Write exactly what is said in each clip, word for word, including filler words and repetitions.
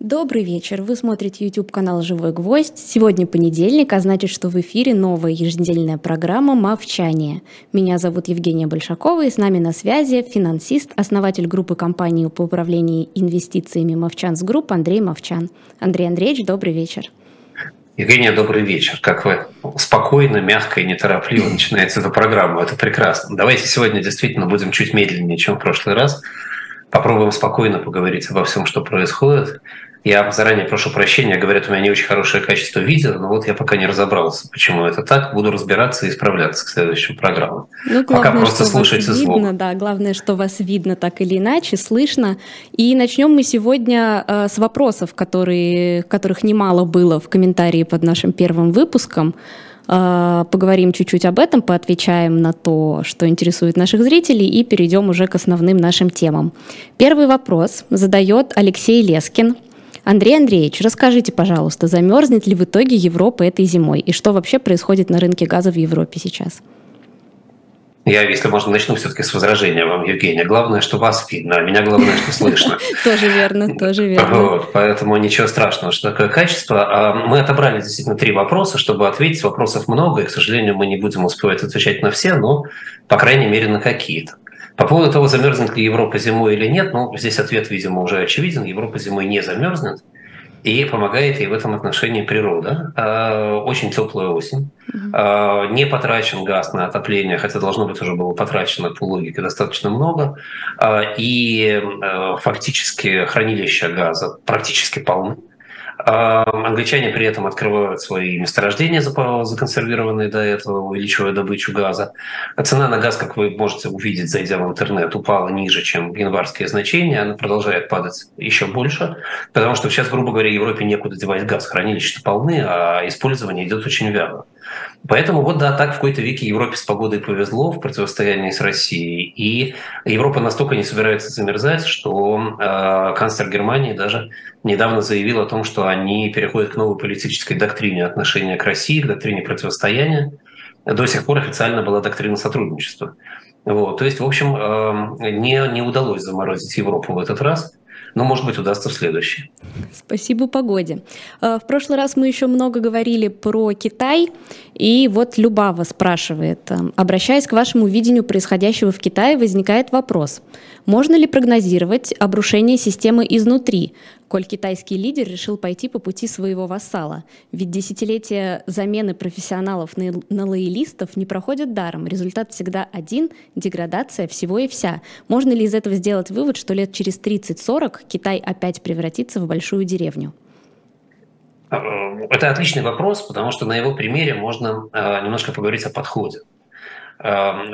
Добрый вечер. Вы смотрите YouTube-канал «Живой гвоздь». Сегодня понедельник, а значит, что в эфире новая еженедельная программа «Мовчание». Меня зовут Евгения Большакова, и с нами на связи финансист, основатель группы компании по управлению инвестициями «Мовчанс Групп» Андрей Мовчан. Андрей Андреевич, добрый вечер. Евгения, добрый вечер. Как вы спокойно, мягко и неторопливо начинаете эту программу. Это прекрасно. Давайте сегодня действительно будем чуть медленнее, чем в прошлый раз. Попробуем спокойно поговорить обо всем, что происходит. Я заранее прошу прощения, говорят, у меня не очень хорошее качество видео, но вот я пока не разобрался, почему это так. Буду разбираться и исправляться к следующим программам. Ну, главное, пока просто слушайте звук. Да, главное, что вас видно так или иначе, слышно. И начнем мы сегодня э, с вопросов, которые, которых немало было в комментарии под нашим первым выпуском. Э, поговорим чуть-чуть об этом, поотвечаем на то, что интересует наших зрителей, и перейдем уже к основным нашим темам. Первый вопрос задает Алексей Лескин. Андрей Андреевич, расскажите, пожалуйста, замерзнет ли в итоге Европа этой зимой? И что вообще происходит на рынке газа в Европе сейчас? Я, если можно, начну все-таки с возражения вам, Евгения. Главное, что вас видно, а меня главное, что слышно. Тоже верно, тоже верно. Поэтому ничего страшного, что такое качество. Мы отобрали действительно три вопроса, чтобы ответить. Вопросов много, и, к сожалению, мы не будем успевать отвечать на все, но, по крайней мере, на какие-то. По поводу того, замерзнет ли Европа зимой или нет, ну, здесь ответ, видимо, уже очевиден. Европа зимой не замерзнет, и помогает ей в этом отношении природа. Очень теплая осень. Mm-hmm. Не потрачен газ на отопление, хотя должно быть уже было потрачено по логике достаточно много. И фактически хранилища газа практически полны. Англичане при этом открывают свои месторождения, законсервированные до этого, увеличивая добычу газа. Цена на газ, как вы можете увидеть, зайдя в интернет, упала ниже, чем январские значения. Она продолжает падать еще больше, потому что сейчас, грубо говоря, Европе некуда девать газ. Хранилища полны, а использование идет очень вяло. Поэтому вот да, так в какой-то веке Европе с погодой повезло в противостоянии с Россией. И Европа настолько не собирается замерзать, что э, канцлер Германии даже недавно заявил о том, что они переходят к новой политической доктрине отношения к России, к доктрине противостояния. До сих пор официально была доктрина сотрудничества. Вот. То есть, в общем, э, не, не удалось заморозить Европу в этот раз. Но, может быть, удастся в следующий. Спасибо погоде. В прошлый раз мы еще много говорили про Китай. И вот Любава спрашивает. Обращаясь к вашему видению происходящего в Китае, возникает вопрос. Можно ли прогнозировать обрушение системы изнутри, коль китайский лидер решил пойти по пути своего вассала? Ведь десятилетия замены профессионалов на лоялистов не проходят даром. Результат всегда один – деградация всего и вся. Можно ли из этого сделать вывод, что лет через тридцать-сорок Китай опять превратится в большую деревню? Это отличный вопрос, потому что на его примере можно немножко поговорить о подходе.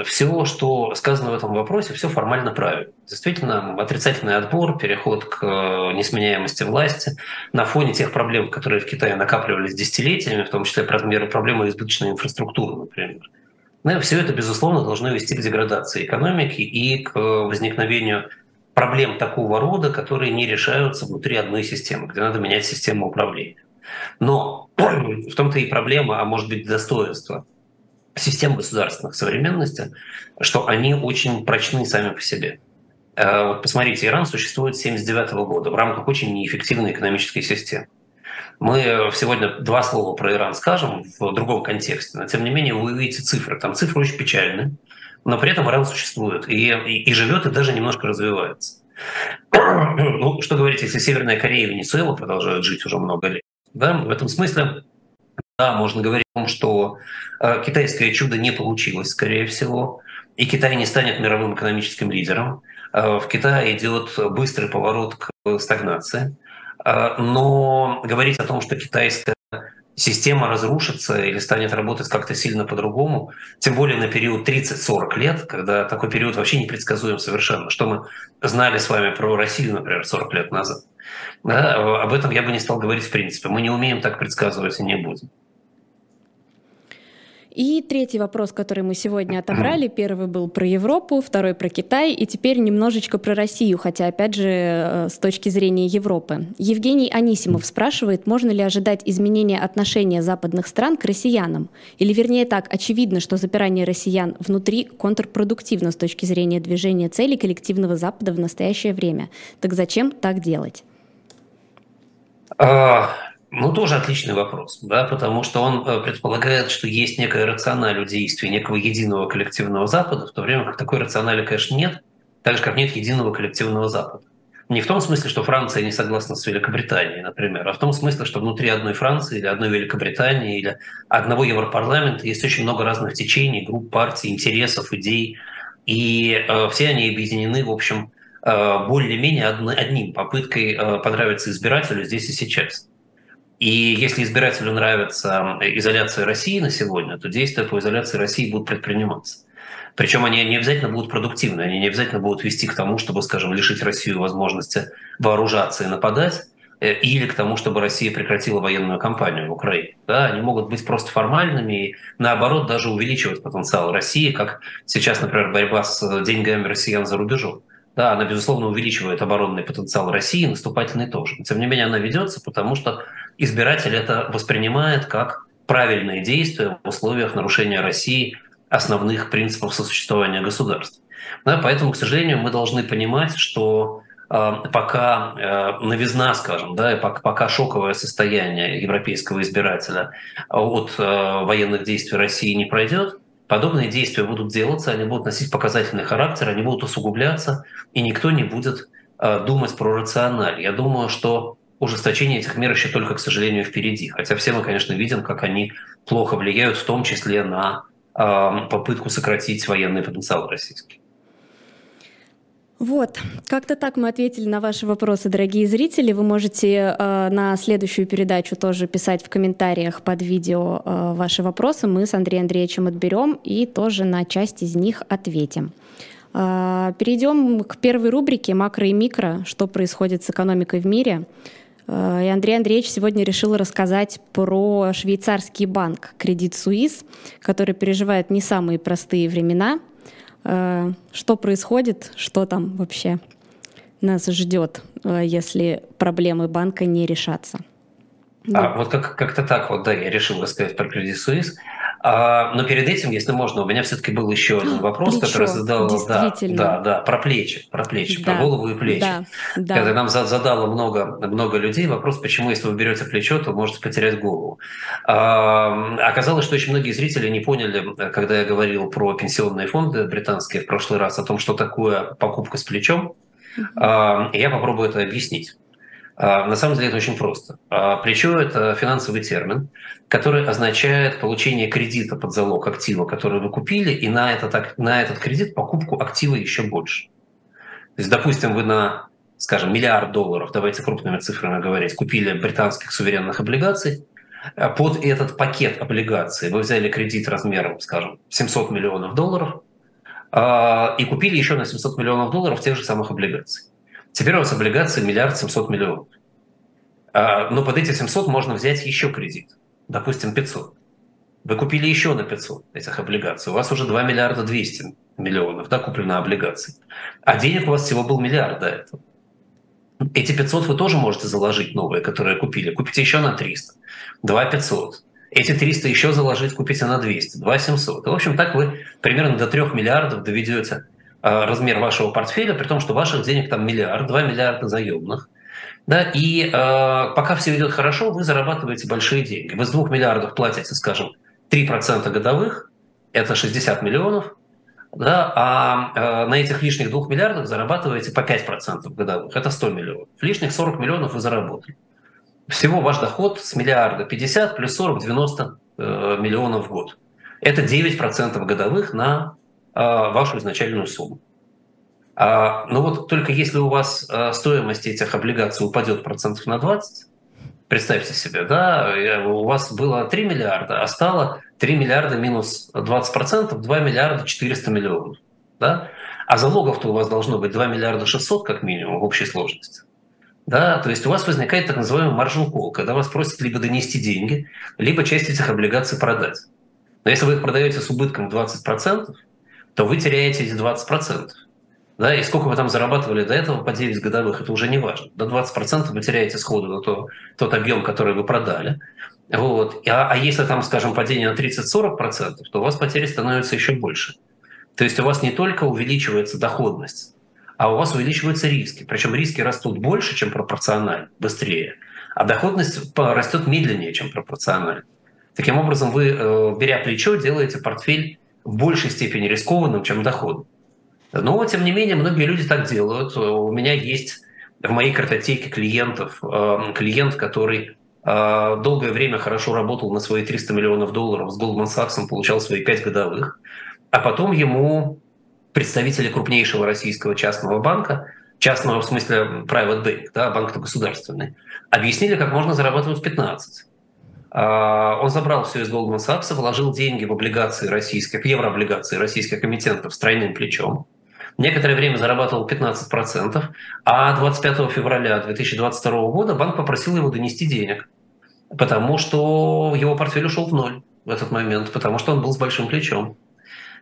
Все, что сказано в этом вопросе, все формально правильно. Действительно, отрицательный отбор, переход к несменяемости власти на фоне тех проблем, которые в Китае накапливались десятилетиями, в том числе проблемы избыточной инфраструктуры, например. Но все это, безусловно, должно вести к деградации экономики и к возникновению проблем такого рода, которые не решаются внутри одной системы, где надо менять систему управления. Но в том-то и проблема, а может быть достоинство систем государственных современности, что они очень прочны сами по себе. Вот посмотрите, Иран существует с тысяча девятьсот семьдесят девятого года в рамках очень неэффективной экономической системы. Мы сегодня два слова про Иран скажем в другом контексте, но тем не менее вы увидите цифры. Там цифры очень печальные. Но при этом Иран существует и, и, и живет, и даже немножко развивается. Ну, что говорить, если Северная Корея и Венесуэла продолжают жить уже много лет. Да? В этом смысле, да, можно говорить о том, что китайское чудо не получилось, скорее всего, и Китай не станет мировым экономическим лидером. В Китае идет быстрый поворот к стагнации. Но говорить о том, что китайская система разрушится или станет работать как-то сильно по-другому, тем более на период тридцать-сорок лет, когда такой период вообще непредсказуем совершенно, что мы знали с вами про Россию, например, сорок лет назад. Да, об этом я бы не стал говорить в принципе. Мы не умеем так предсказывать и не будем. И третий вопрос, который мы сегодня отобрали. Первый был про Европу, второй про Китай, и теперь немножечко про Россию, хотя, опять же, с точки зрения Европы. Евгений Анисимов спрашивает, можно ли ожидать изменения отношения западных стран к россиянам? Или, вернее так, очевидно, что запирание россиян внутри контрпродуктивно с точки зрения движения целей коллективного Запада в настоящее время. Так зачем так делать? Ну, тоже отличный вопрос, да, потому что он предполагает, что есть некая рациональ действий, некого единого коллективного Запада, в то время как такой рационали, конечно, нет, так же, как нет единого коллективного Запада. Не в том смысле, что Франция не согласна с Великобританией, например, а в том смысле, что внутри одной Франции или одной Великобритании или одного Европарламента есть очень много разных течений, групп, партий, интересов, идей, и э, все они объединены, в общем, э, более-менее одним попыткой э, понравиться избирателю здесь и сейчас. И если избирателю нравится изоляция России на сегодня, то действия по изоляции России будут предприниматься. Причем они не обязательно будут продуктивны, они не обязательно будут вести к тому, чтобы, скажем, лишить Россию возможности вооружаться и нападать, или к тому, чтобы Россия прекратила военную кампанию в Украине. Да, они могут быть просто формальными и, наоборот, даже увеличивать потенциал России, как сейчас, например, борьба с деньгами россиян за рубежом. Да, она, безусловно, увеличивает оборонный потенциал России, наступательный тоже. Но, тем не менее, она ведется, потому что избиратель это воспринимает как правильное действие в условиях нарушения России основных принципов сосуществования государств. Да, поэтому, к сожалению, мы должны понимать, что э, пока э, новизна, скажем, да, и пока, пока шоковое состояние европейского избирателя от э, военных действий России не пройдет, подобные действия будут делаться, они будут носить показательный характер, они будут усугубляться, и никто не будет э, думать про рациональ. Я думаю, что ужесточение этих мер еще только, к сожалению, впереди. Хотя все мы, конечно, видим, как они плохо влияют, в том числе на э, попытку сократить военный потенциал российский. Вот, как-то так мы ответили на ваши вопросы, дорогие зрители. Вы можете э, на следующую передачу тоже писать в комментариях под видео э, ваши вопросы. Мы с Андреем Андреевичем отберем и тоже на часть из них ответим. Э, перейдем к первой рубрике «Макро и микро. Что происходит с экономикой в мире?». Э, и Андрей Андреевич сегодня решил рассказать про швейцарский банк Credit Suisse, который переживает не самые простые времена. Что происходит, что там вообще нас ждет, если проблемы банка не решатся? А, вот как, как-то так вот, да, я решил рассказать про Credit Suisse. А, но перед этим, если можно, у меня все-таки был еще один вопрос, плечо, который задал... Да, да, да, про плечи, про плечи, да, про голову и плечи. Да, да. Когда нам задало много, много людей вопрос, почему, если вы берете плечо, то можете потерять голову. А, оказалось, что очень многие зрители не поняли, когда я говорил про пенсионные фонды британские в прошлый раз, о том, что такое покупка с плечом. Uh-huh. а, я попробую это объяснить. На самом деле это очень просто. Плечо – это финансовый термин, который означает получение кредита под залог актива, который вы купили, и на этот, на этот кредит покупку актива еще больше. То есть, допустим, вы на, скажем, миллиард долларов, давайте крупными цифрами говорить, купили британских суверенных облигаций, под этот пакет облигаций вы взяли кредит размером, скажем, семьсот миллионов долларов и купили еще на семьсот миллионов долларов тех же самых облигаций. Теперь у вас облигации миллиард семьсот миллионов. Но под эти семьсот можно взять еще кредит. Допустим, пятьсот. Вы купили еще на пятьсот этих облигаций. У вас уже два миллиарда двести миллионов, да, куплено облигаций. А денег у вас всего был миллиард до этого. Эти пятьсот вы тоже можете заложить новые, которые купили. Купите еще на триста. два пятьсот. Эти триста еще заложить купите на двести. два семьсот. И, в общем, так вы примерно до трёх миллиардов доведете размер вашего портфеля, при том, что ваших денег там миллиард, два миллиарда заемных. Да, и э, пока все идет хорошо, вы зарабатываете большие деньги. Вы с двух миллиардов платите, скажем, три процента годовых, это шестьдесят миллионов, да, а э, на этих лишних двух миллиардах зарабатываете по пять процентов годовых, это сто миллионов. Лишних сорок миллионов вы заработали. Всего ваш доход с миллиарда пятьдесят плюс сорок, девяносто э, миллионов в год. Это девять процентов годовых на вашу изначальную сумму. Но вот только если у вас стоимость этих облигаций упадет процентов на двадцать, представьте себе, да, у вас было три миллиарда, а стало три миллиарда минус двадцать процентов, два миллиарда четыреста миллионов. Да? А залогов-то у вас должно быть два миллиарда шестьсот как минимум в общей сложности. Да? То есть у вас возникает так называемый margin call, когда вас просят либо донести деньги, либо часть этих облигаций продать. Но если вы их продаете с убытком двадцать процентов, то вы теряете эти двадцать процентов. Да? И сколько вы там зарабатывали до этого по девять годовых, это уже не важно. До двадцати процентов вы теряете сходу тот, тот объем, который вы продали. Вот. А, а если там, скажем, падение на тридцать-сорок процентов, то у вас потери становятся еще больше. То есть у вас не только увеличивается доходность, а у вас увеличиваются риски. Причем риски растут больше, чем пропорционально, быстрее. а доходность растет медленнее, чем пропорционально. Таким образом, вы, беря плечо, делаете портфель в большей степени рискованным, чем доходным. Но, тем не менее, многие люди так делают. У меня есть в моей картотеке клиентов, клиент, который долгое время хорошо работал на свои триста миллионов долларов, с Goldman Sachs получал свои пять годовых, а потом ему представители крупнейшего российского частного банка, частного в смысле private bank, да, банк-то государственный, объяснили, как можно зарабатывать пятнадцать. Он забрал все из Goldman Sachs, вложил деньги в облигации российских, еврооблигации российских эмитентов с тройным плечом. Некоторое время зарабатывал пятнадцать процентов, а двадцать пятого февраля две тысячи двадцать второго года банк попросил его донести денег, потому что его портфель ушел в ноль в этот момент, потому что он был с большим плечом.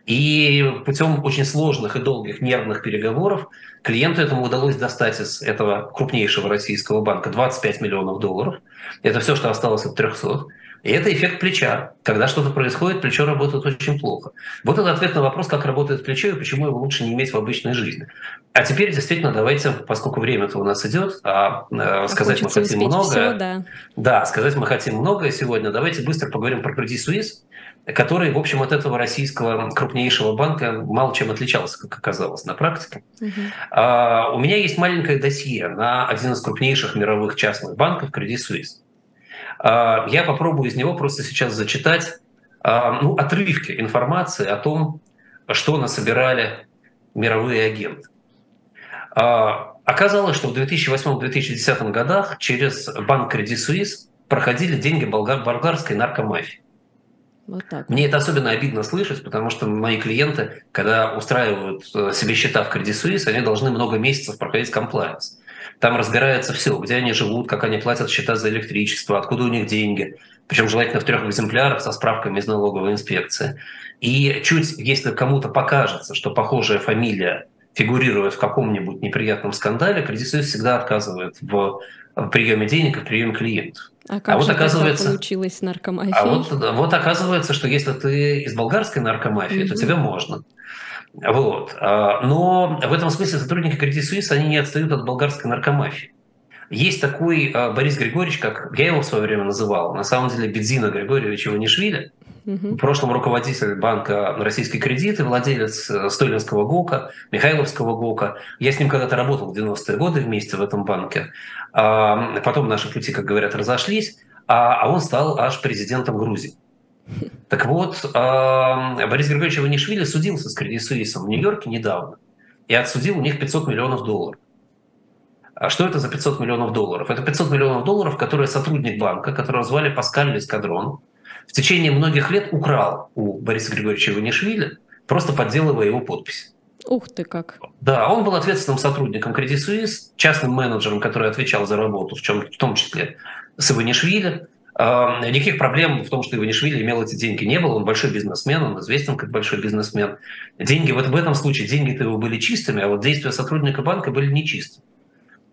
И путем очень сложных и долгих нервных переговоров клиенту этому удалось достать из этого крупнейшего российского банка двадцать пять миллионов долларов. Это все, что осталось от трёхсот. И это эффект плеча. Когда что-то происходит, плечо работает очень плохо. Вот это ответ на вопрос, как работает плечо и почему его лучше не иметь в обычной жизни. А теперь действительно давайте, поскольку время-то у нас идет, а, а сказать мы хотим много. Все, да. да, сказать мы хотим многое сегодня. Давайте быстро поговорим про Credit Suisse, который, в общем, от этого российского крупнейшего банка мало чем отличался, как оказалось, на практике. Угу. А, у меня есть маленькое досье на один из крупнейших мировых частных банков Credit Suisse. А, я попробую из него просто сейчас зачитать а, ну, отрывки информации о том, что насобирали мировые агенты. А, оказалось, что в две тысячи восьмом — две тысячи десятом годах через банк Credit Suisse проходили деньги болгар- болгарской наркомафии. Вот так. Мне это особенно обидно слышать, потому что мои клиенты, когда устраивают себе счета в Credit Suisse, они должны много месяцев проходить комплайенс. Там разбирается все, где они живут, как они платят счета за электричество, откуда у них деньги, причем желательно в трех экземплярах со справками из налоговой инспекции. И чуть, если кому-то покажется, что похожая фамилия фигурирует в каком-нибудь неприятном скандале, Credit Suisse всегда отказывает в приеме денег и в приеме клиентов. А как а вот же оказывается, получилось наркомафия? А вот, вот оказывается, что если ты из болгарской наркомафии, mm-hmm. то тебе можно. Вот. Но в этом смысле сотрудники Credit Suisse, они не отстают от болгарской наркомафии. Есть такой Борис Григорьевич, как я его в свое время называл, на самом деле Бидзина Григорьевич Иванишвили, mm-hmm. в прошлом руководитель банка «Российский кредит» и владелец Столинского ГОКа, Михайловского ГОКа. Я с ним когда-то работал в девяностые годы вместе в этом банке. Потом наши пути, как говорят, разошлись, а он стал аж президентом Грузии. Так вот, Борис Григорьевич Иванишвили судился с Credit Suisse в Нью-Йорке недавно и отсудил у них пятьсот миллионов долларов. А что это за пятьсот миллионов долларов? Это пятьсот миллионов долларов, которые сотрудник банка, которого звали Паскаль Лескадрон, в течение многих лет украл у Бориса Григорьевича Иванишвили, просто подделывая его подпись. Ух ты как! Да, он был ответственным сотрудником Credit Suisse, частным менеджером, который отвечал за работу, в, чем, в том числе с Иванишвили. Никаких проблем в том, что Иванишвили имел эти деньги, не было. Он большой бизнесмен, он известен как большой бизнесмен. Деньги вот в этом случае, деньги-то его были чистыми, а вот действия сотрудника банка были нечистыми.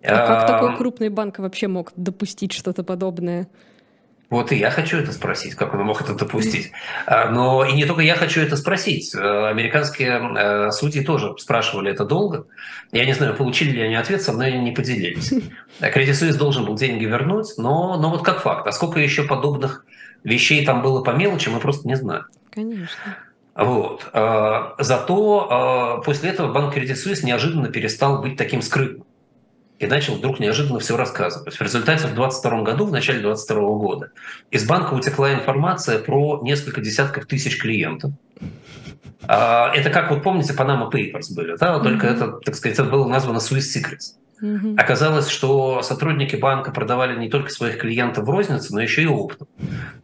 А как такой крупный банк вообще мог допустить что-то подобное? Вот и я хочу это спросить, как он мог это допустить. Но и не только я хочу это спросить. Американские судьи тоже спрашивали это долго. Я не знаю, получили ли они ответ, со мной не поделились. Credit Suisse должен был деньги вернуть, но, но вот как факт. А сколько еще подобных вещей там было по мелочи, мы просто не знаем. Конечно. Вот. Зато после этого банк Credit Suisse неожиданно перестал быть таким скрытным. И начал вдруг неожиданно все рассказывать. В результате в двадцать втором году, в начале двадцать второго года, из банка утекла информация про несколько десятков тысяч клиентов. Это как, вот помните, Panama Papers были, да? Только mm-hmm. это, так сказать, это было названо Swiss Secrets. Mm-hmm. Оказалось, что сотрудники банка продавали не только своих клиентов в розницу, но еще и оптом.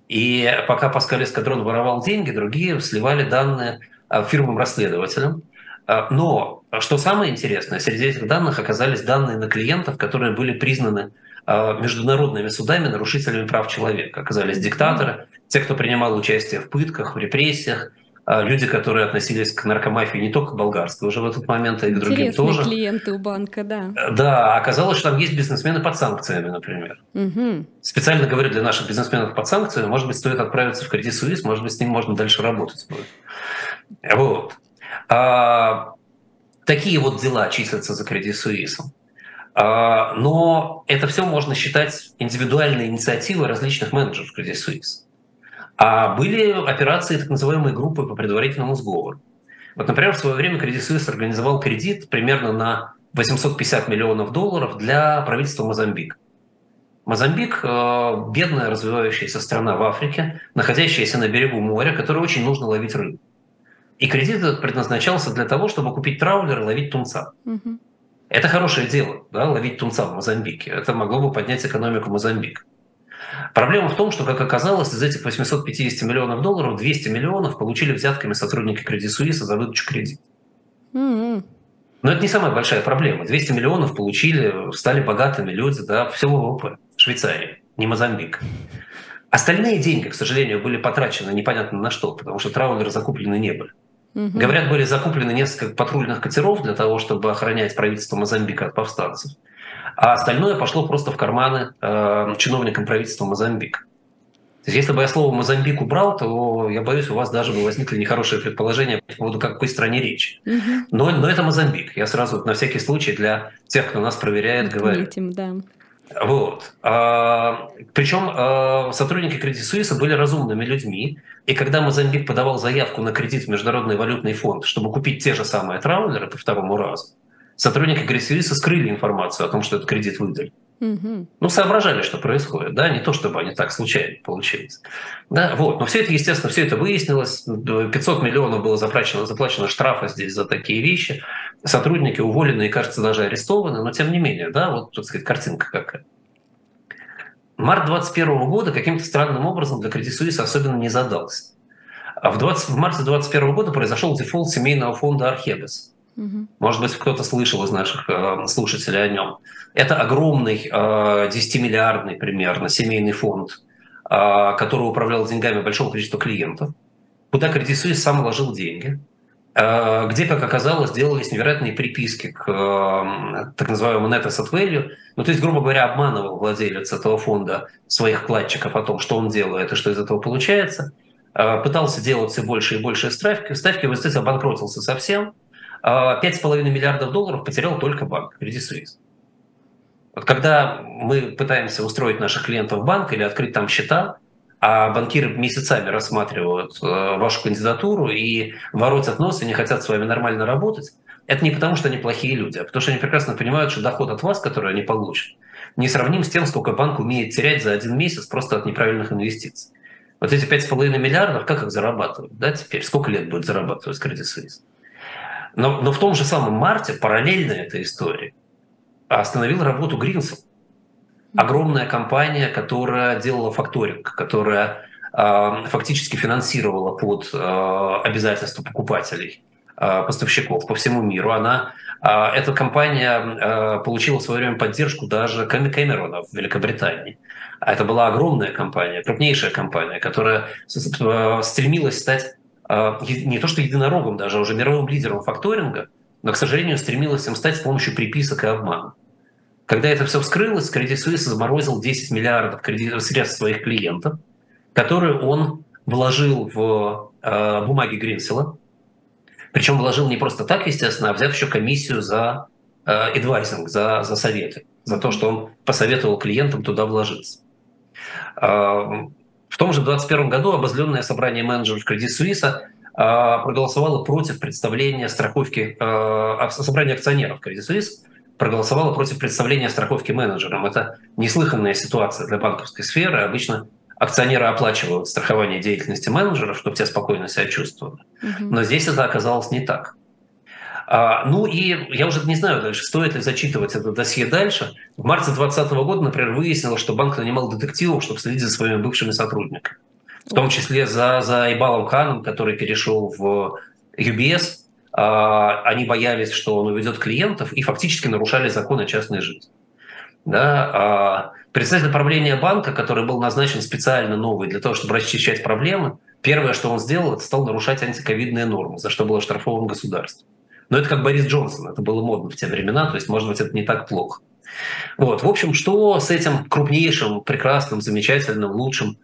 И пока Паскаль Лескадрон воровал деньги, другие сливали данные фирмам-расследователям. Но, что самое интересное, среди этих данных оказались данные на клиентов, которые были признаны международными судами нарушителями прав человека. Оказались диктаторы, те, кто принимал участие в пытках, в репрессиях, люди, которые относились к наркомафии не только болгарской уже в этот момент, а и к другим тоже. Интересные клиенты у банка, да. Да, оказалось, что там есть бизнесмены под санкциями, например. Угу. Специально говорю для наших бизнесменов под санкциями, может быть, стоит отправиться в Credit Suisse, может быть, с ним можно дальше работать будет. Вот. А, такие вот дела числятся за Credit Suisse. Но это все можно считать индивидуальной инициативой различных менеджеров Credit Suisse. А были операции так называемой группы по предварительному сговору. Вот, например, в свое время Credit Suisse организовал кредит примерно на восемьсот пятьдесят миллионов долларов для правительства Мозамбика. Мозамбик — бедная развивающаяся страна в Африке, находящаяся на берегу моря, которой очень нужно ловить рыбу. И кредит этот предназначался для того, чтобы купить траулер и ловить тунца. Угу. Это хорошее дело, да, ловить тунца в Мозамбике. Это могло бы поднять экономику Мозамбика. Проблема в том, что, как оказалось, из этих восьмисот пятидесяти миллионов долларов двести миллионов получили взятками сотрудники Credit Suisse за выдачу кредита. Угу. Но это не самая большая проблема. двести миллионов получили, стали богатыми люди, да, всего ВВП. Швейцария, не Мозамбик. Остальные деньги, к сожалению, были потрачены непонятно на что, потому что траулеры закуплены не были. Угу. Говорят, были закуплены несколько патрульных катеров для того, чтобы охранять правительство Мозамбика от повстанцев. А остальное пошло просто в карманы э, чиновникам правительства Мозамбика. То есть, если бы я слово «Мозамбик» убрал, то, я боюсь, у вас даже бы возникли нехорошие предположения по поводу какой стране речи. Угу. Но, но это Мозамбик. Я сразу на всякий случай для тех, кто нас проверяет, говорю. Отметим, да. Вот. А, причем а, сотрудники Credit Suisse были разумными людьми, и когда Мозамбик подавал заявку на кредит в Международный валютный фонд, чтобы купить те же самые траулеры по второму разу, сотрудники Credit Suisse скрыли информацию о том, что этот кредит выдали. Угу. Ну, соображали, что происходит, да, не то чтобы они так случайно получились. Да, вот. Но все это, естественно, все это выяснилось. пятьсот миллионов было заплачено, заплачено штрафа здесь за такие вещи. Сотрудники уволены и, кажется, даже арестованы, но тем не менее, да, вот, так сказать, картинка какая. Март двадцать первого года каким-то странным образом для Credit Suisse особенно не задался. А в, двадцать, в марте двадцать первого года произошел дефолт семейного фонда Archegos. Может быть, кто-то слышал из наших э, слушателей о нем. Это огромный э, десятимиллиардный примерно семейный фонд, э, который управлял деньгами большого количества клиентов, куда Credit Suisse сам вложил деньги, э, где, как оказалось, делались невероятные приписки к э, так называемому net asset value. Ну, то есть, грубо говоря, обманывал владелец этого фонда своих вкладчиков о том, что он делает и что из этого получается. Э, пытался делать все больше и больше ставки. Ставки в результате обанкротился совсем. пять с половиной миллиардов долларов потерял только банк Credit Suisse. Вот когда мы пытаемся устроить наших клиентов в банк или открыть там счета, а банкиры месяцами рассматривают вашу кандидатуру и воротят нос и не хотят с вами нормально работать, это не потому, что они плохие люди, а потому что они прекрасно понимают, что доход от вас, который они получат, не сравним с тем, сколько банк умеет терять за один месяц просто от неправильных инвестиций. Вот эти пять с половиной миллиардов, как их зарабатывать, да, теперь? Сколько лет будет зарабатывать Credit Suisse? Но, но в том же самом марте, параллельно этой истории, остановил работу Гринселл. Огромная компания, которая делала факторинг, которая э, фактически финансировала под э, обязательства покупателей, э, поставщиков по всему миру. Она, э, эта компания э, получила в свое время поддержку даже Кэмерона в Великобритании. Это была огромная компания, крупнейшая компания, которая стремилась стать не то что единорогом даже, а уже мировым лидером факторинга, но, к сожалению, стремилась им стать с помощью приписок и обмана. Когда это все вскрылось, Credit Suisse заморозил десять миллиардов средств своих клиентов, которые он вложил в э, бумаги Гринселла. Причем вложил не просто так, естественно, а взяв еще комиссию за эдвайзинг, э, за, за советы, за то, что он посоветовал клиентам туда вложиться. В том же двадцать первом году обозленное собрание менеджеров Credit Suisse э, проголосовало против представления страховки, э, собрание акционеров Credit Suisse проголосовало против представления страховки менеджерам. Это неслыханная ситуация для банковской сферы. Обычно акционеры оплачивают страхование деятельности менеджеров, чтобы те спокойно себя чувствовали. Угу. Но здесь это оказалось не так. А, ну и я уже не знаю дальше, стоит ли зачитывать это досье дальше. В марте двадцатого года, например, выяснилось, что банк нанимал детективов, чтобы следить за своими бывшими сотрудниками. В том числе за, за Ибалом Ханом, который перешел в ю би эс. А, они боялись, что он уведет клиентов и фактически нарушали закон о частной жизни. Да? А, председатель правления банка, который был назначен специально новый для того, чтобы расчищать проблемы, первое, что он сделал, это стал нарушать антиковидные нормы, за что было оштрафовано государство. Но это как Борис Джонсон, это было модно в те времена, то есть, может быть, это не так плохо. Вот. В общем, что с этим крупнейшим, прекрасным, замечательным, лучшим,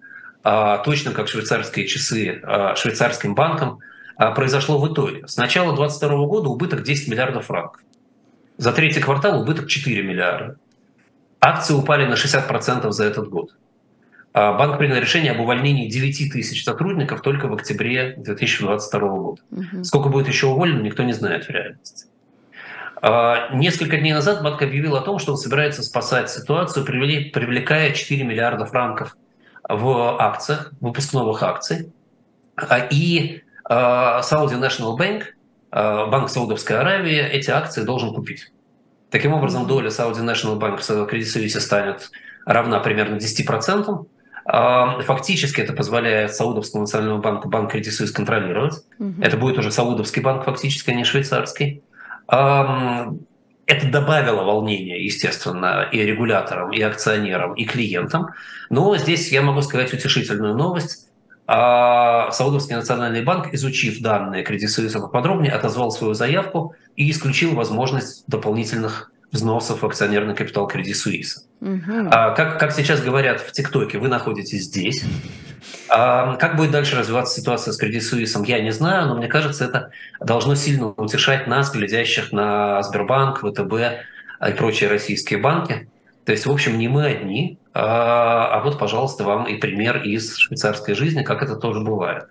а, точно как швейцарские часы, а, швейцарским банком а, произошло в итоге? С начала двадцать второго года убыток десять миллиардов франков. За третий квартал убыток четыре миллиарда. Акции упали на шестьдесят процентов за этот год. Банк принял решение об увольнении девять тысяч сотрудников только в октябре две тысячи двадцать второго года. Угу. Сколько будет еще уволено, никто не знает в реальности. Несколько дней назад банк объявил о том, что он собирается спасать ситуацию, привлекая четыре миллиарда франков в акциях, выпуск новых акций. И Сауди Нэшнл Бэнк, банк Саудовской Аравии, эти акции должен купить. Таким образом, доля Сауди Нэшнл Бэнк в Credit Suisse станет равна примерно десяти процентам. Фактически это позволяет Саудовскому национальному банку банк Credit Suisse контролировать. Угу. Это будет уже Саудовский банк фактически, а не швейцарский. Это добавило волнение, естественно, и регуляторам, и акционерам, и клиентам. Но здесь я могу сказать утешительную новость. Саудовский национальный банк, изучив данные Credit Suisse подробнее, отозвал свою заявку и исключил возможность дополнительных взносов в акционерный капитал Credit Suisse. Угу. Как, как сейчас говорят в ТикТоке, вы находитесь здесь. Как будет дальше развиваться ситуация с Credit Suisse, я не знаю, но мне кажется, это должно сильно утешать нас, глядящих на Сбербанк, вэ тэ бэ и прочие российские банки. То есть, в общем, не мы одни, а вот, пожалуйста, вам и пример из швейцарской жизни, как это тоже бывает.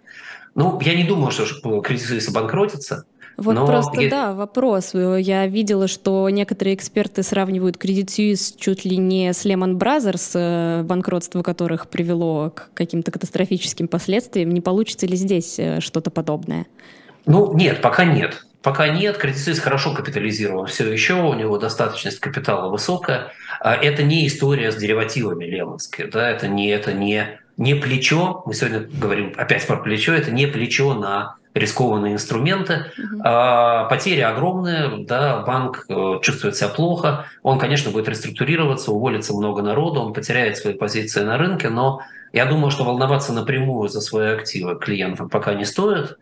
Ну, я не думаю, что Credit Suisse банкротится. Вот Но просто, я... да, вопрос. Я видела, что некоторые эксперты сравнивают Credit Suisse чуть ли не с Lehman Brothers, банкротство которых привело к каким-то катастрофическим последствиям. Не получится ли здесь что-то подобное? Ну, нет, пока нет. Пока нет. Credit Suisse хорошо капитализирован все еще, у него достаточность капитала высокая. Это не история с деривативами лемонской, да, это не, это не, не плечо, мы сегодня говорим опять про плечо, это не плечо на рискованные инструменты. Uh-huh. Потери огромные, да, банк чувствует себя плохо, он, конечно, будет реструктурироваться, уволится много народу, он потеряет свои позиции на рынке, но я думаю, что волноваться напрямую за свои активы клиентам пока не стоит.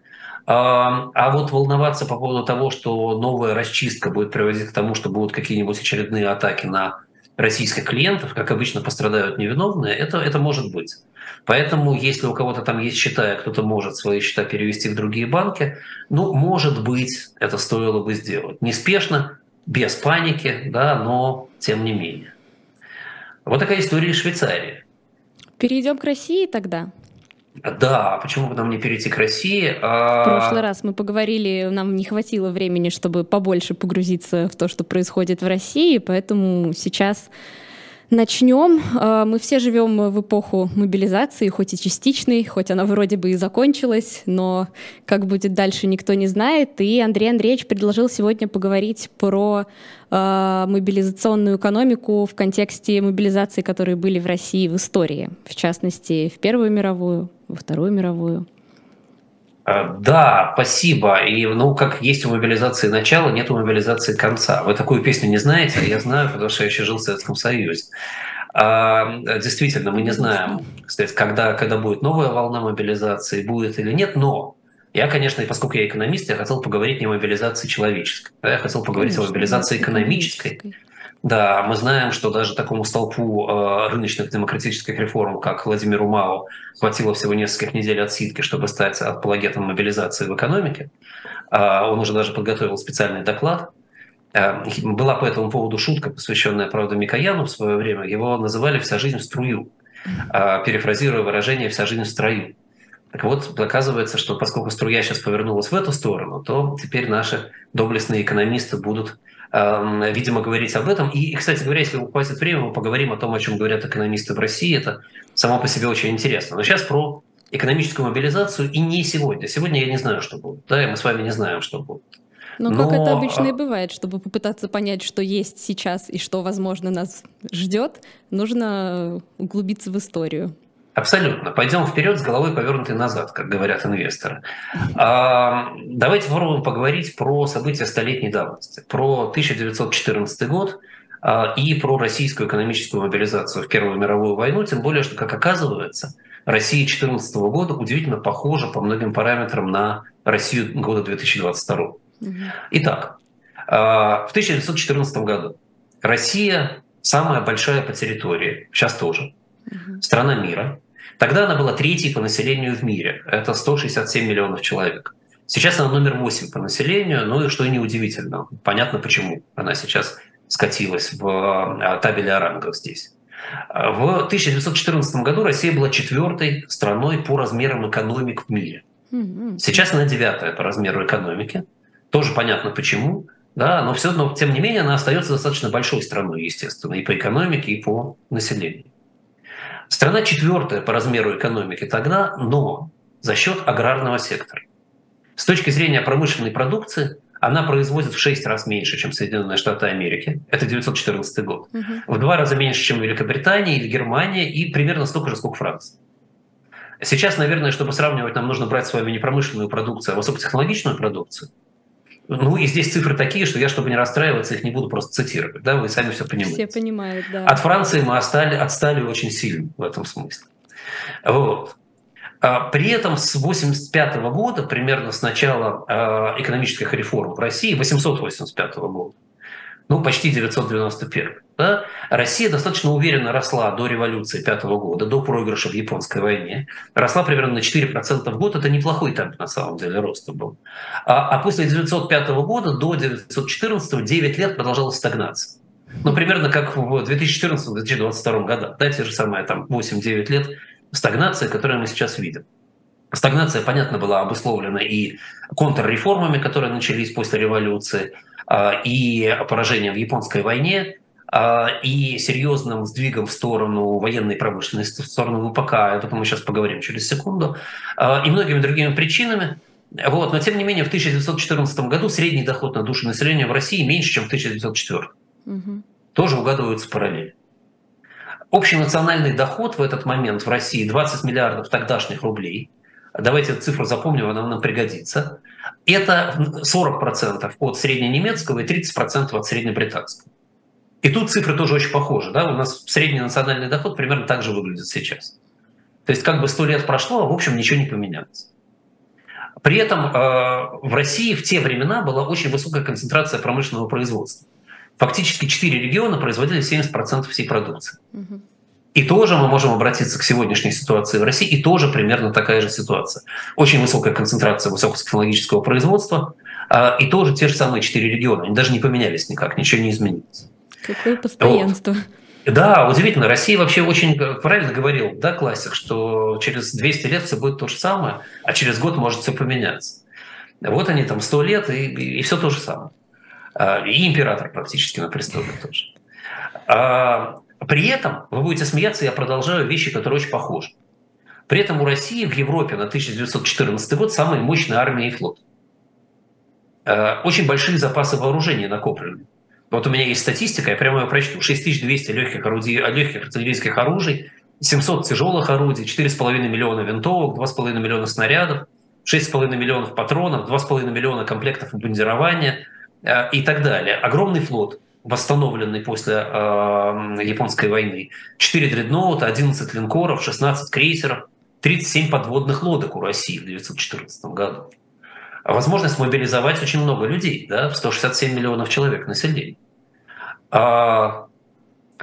А вот волноваться по поводу того, что новая расчистка будет приводить к тому, что будут какие-нибудь очередные атаки на российских клиентов, как обычно пострадают невиновные, это, это может быть. Поэтому, если у кого-то там есть счета, кто-то может свои счета перевести в другие банки, ну, может быть, это стоило бы сделать. Неспешно, без паники, да, но тем не менее. Вот такая история из Швейцарии. Перейдем к России тогда. Да, почему бы нам не перейти к России? В прошлый раз мы поговорили, нам не хватило времени, чтобы побольше погрузиться в то, что происходит в России, поэтому сейчас начнем. Мы все живем в эпоху мобилизации, хоть и частичной, хоть она вроде бы и закончилась, но как будет дальше, никто не знает. И Андрей Андреевич предложил сегодня поговорить про мобилизационную экономику в контексте мобилизации, которые были в России в истории, в частности, в Первую мировую, во Вторую мировую. Да, спасибо. И, ну, как есть у мобилизации начало, нет у мобилизации конца. Вы такую песню не знаете, а я знаю, потому что я еще жил в Советском Союзе. Действительно, мы не знаем, сказать, когда, когда будет новая волна мобилизации, будет или нет, но я, конечно, поскольку я экономист, я хотел поговорить не о мобилизации человеческой, я хотел поговорить конечно, о мобилизации экономической. экономической. Да, мы знаем, что даже такому столпу э, рыночных демократических реформ, как Владимиру Мау, хватило всего нескольких недель отсидки, чтобы стать апологетом мобилизации в экономике. Э, он уже даже подготовил специальный доклад. Э, была по этому поводу шутка, посвященная, правда, Микояну в свое время. Его называли «вся жизнь в струю», э, перефразируя выражение «вся жизнь в строю». Так вот, оказывается, что поскольку струя сейчас повернулась в эту сторону, то теперь наши доблестные экономисты будут, видимо, говорить об этом. И, кстати говоря, если хватит времени, мы поговорим о том, о чем говорят экономисты в России. Это само по себе очень интересно. Но сейчас про экономическую мобилизацию и не сегодня. Сегодня я не знаю, что будет. Да, и мы с вами не знаем, что будет. Но, Но... как это обычно и бывает, чтобы попытаться понять, что есть сейчас и что, возможно, нас ждет, нужно углубиться в историю. Абсолютно. Пойдем вперед с головой, повернутой назад, как говорят инвесторы. Давайте попробуем поговорить про события столетней давности, про тысяча девятьсот четырнадцатый год и про российскую экономическую мобилизацию в Первую мировую войну, тем более, что, как оказывается, Россия две тысячи четырнадцатого года удивительно похожа по многим параметрам на Россию года две тысячи двадцать второго. Итак, в тысяча девятьсот четырнадцатом году Россия самая большая по территории, сейчас тоже, страна мира. Тогда она была третьей по населению в мире. Это сто шестьдесят семь миллионов человек. Сейчас она номер восемь по населению, ну и что неудивительно, понятно почему она сейчас скатилась в табеле о рангах здесь. В тысяча девятьсот четырнадцатом году Россия была четвертой страной по размерам экономик в мире. Сейчас она девятая по размеру экономики, тоже понятно почему, да, но все равно, тем не менее, она остается достаточно большой страной, естественно, и по экономике, и по населению. Страна четвертая по размеру экономики тогда, но за счет аграрного сектора. С точки зрения промышленной продукции она производит в шесть раз меньше, чем Соединенные Штаты Америки. Это тысяча девятьсот четырнадцатый год. Угу. В два раза меньше, чем Великобритания или Германия, и примерно столько же, сколько Франция. Сейчас, наверное, чтобы сравнивать, нам нужно брать с вами не промышленную продукцию, а высокотехнологичную продукцию. Ну и здесь цифры такие, что я, чтобы не расстраиваться, их не буду просто цитировать. Да, вы сами все понимаете. Все понимают, да. От Франции мы отстали, отстали очень сильно в этом смысле. Вот. При этом с тысяча девятьсот восемьдесят пятого года, примерно с начала экономических реформ в России, тысяча восемьсот восемьдесят пятого года, ну почти девятьсот девяносто первого, да, Россия достаточно уверенно росла до революции тысяча девятьсот пятого года, до проигрыша в Японской войне, росла примерно на четыре процента в год, это неплохой темп на самом деле роста был. А, а после тысяча девятьсот пятого года до тысяча девятьсот четырнадцатого девять лет продолжалась стагнация. Ну примерно как в две тысячи четырнадцатом — две тысячи двадцать втором годах, да, те же самые там восемь-девять лет стагнация, которую мы сейчас видим. Стагнация, понятно, была обусловлена и контрреформами, которые начались после революции, и поражением в Японской войне, и серьезным сдвигом в сторону военной промышленности, в сторону ВПК, об этом мы сейчас поговорим через секунду, и многими другими причинами. Вот. Но тем не менее в тысяча девятьсот четырнадцатом году средний доход на душу населения в России меньше, чем в тысяча девятьсот четвёртом. Угу. Тоже угадываются параллели. Общенациональный доход в этот момент в России двадцать миллиардов тогдашних рублей. Давайте эту цифру запомним, она нам пригодится. Это сорок процентов от средненемецкого и тридцать процентов от среднебританского. И тут цифры тоже очень похожи. Да? У нас средний национальный доход примерно так же выглядит сейчас. То есть как бы сто лет прошло, а в общем ничего не поменялось. При этом э, в России в те времена была очень высокая концентрация промышленного производства. Фактически четыре региона производили семьдесят процентов всей продукции. Угу. И тоже мы можем обратиться к сегодняшней ситуации в России, и тоже примерно такая же ситуация. Очень высокая концентрация высокотехнологического производства, и тоже те же самые четыре региона. Они даже не поменялись никак, ничего не изменилось. Какое постоянство. Вот. Да, удивительно. Россия вообще очень правильно говорил, да, классик, что через двести лет все будет то же самое, а через год может все поменяться. Вот они там сто лет, и, и все то же самое. И император практически на престоле тоже. При этом, вы будете смеяться, я продолжаю вещи, которые очень похожи. При этом у России в Европе на тысяча девятьсот четырнадцатый год самая мощная армия и флот. Очень большие запасы вооружения накоплены. Вот у меня есть статистика, я прямо ее прочту. шесть тысяч двести легких, орудий, легких артиллерийских орудий, семьсот тяжелых орудий, четыре с половиной миллиона винтовок, два с половиной миллиона снарядов, шесть с половиной миллионов патронов, два с половиной миллиона комплектов обмундирования и так далее. Огромный флот, восстановленный после э, Японской войны. четыре дредноута, одиннадцать линкоров, шестнадцать крейсеров, тридцать семь подводных лодок у России в тысяча девятьсот четырнадцатом году. Возможность мобилизовать очень много людей, да, сто шестьдесят семь миллионов человек населения. А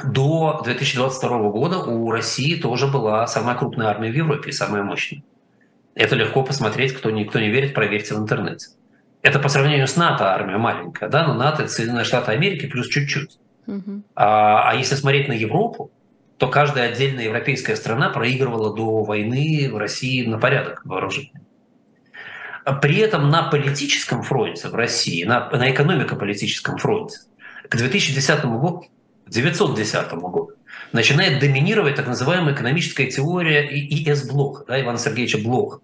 до две тысячи двадцать второго года у России тоже была самая крупная армия в Европе и самая мощная. Это легко посмотреть, кто не, кто не верит, проверьте в интернете. Это по сравнению с НАТО армия маленькая, да, но НАТО – это Соединенные Штаты Америки плюс чуть-чуть. Угу. А, а если смотреть на Европу, то каждая отдельная европейская страна проигрывала до войны в России на порядок вооружения. При этом на политическом фронте в России, на, на экономико-политическом фронте к две тысячи десятому году, девятьсот десятому году начинает доминировать так называемая экономическая теория И С Блоха, да, Ивана Сергеевича Блоха,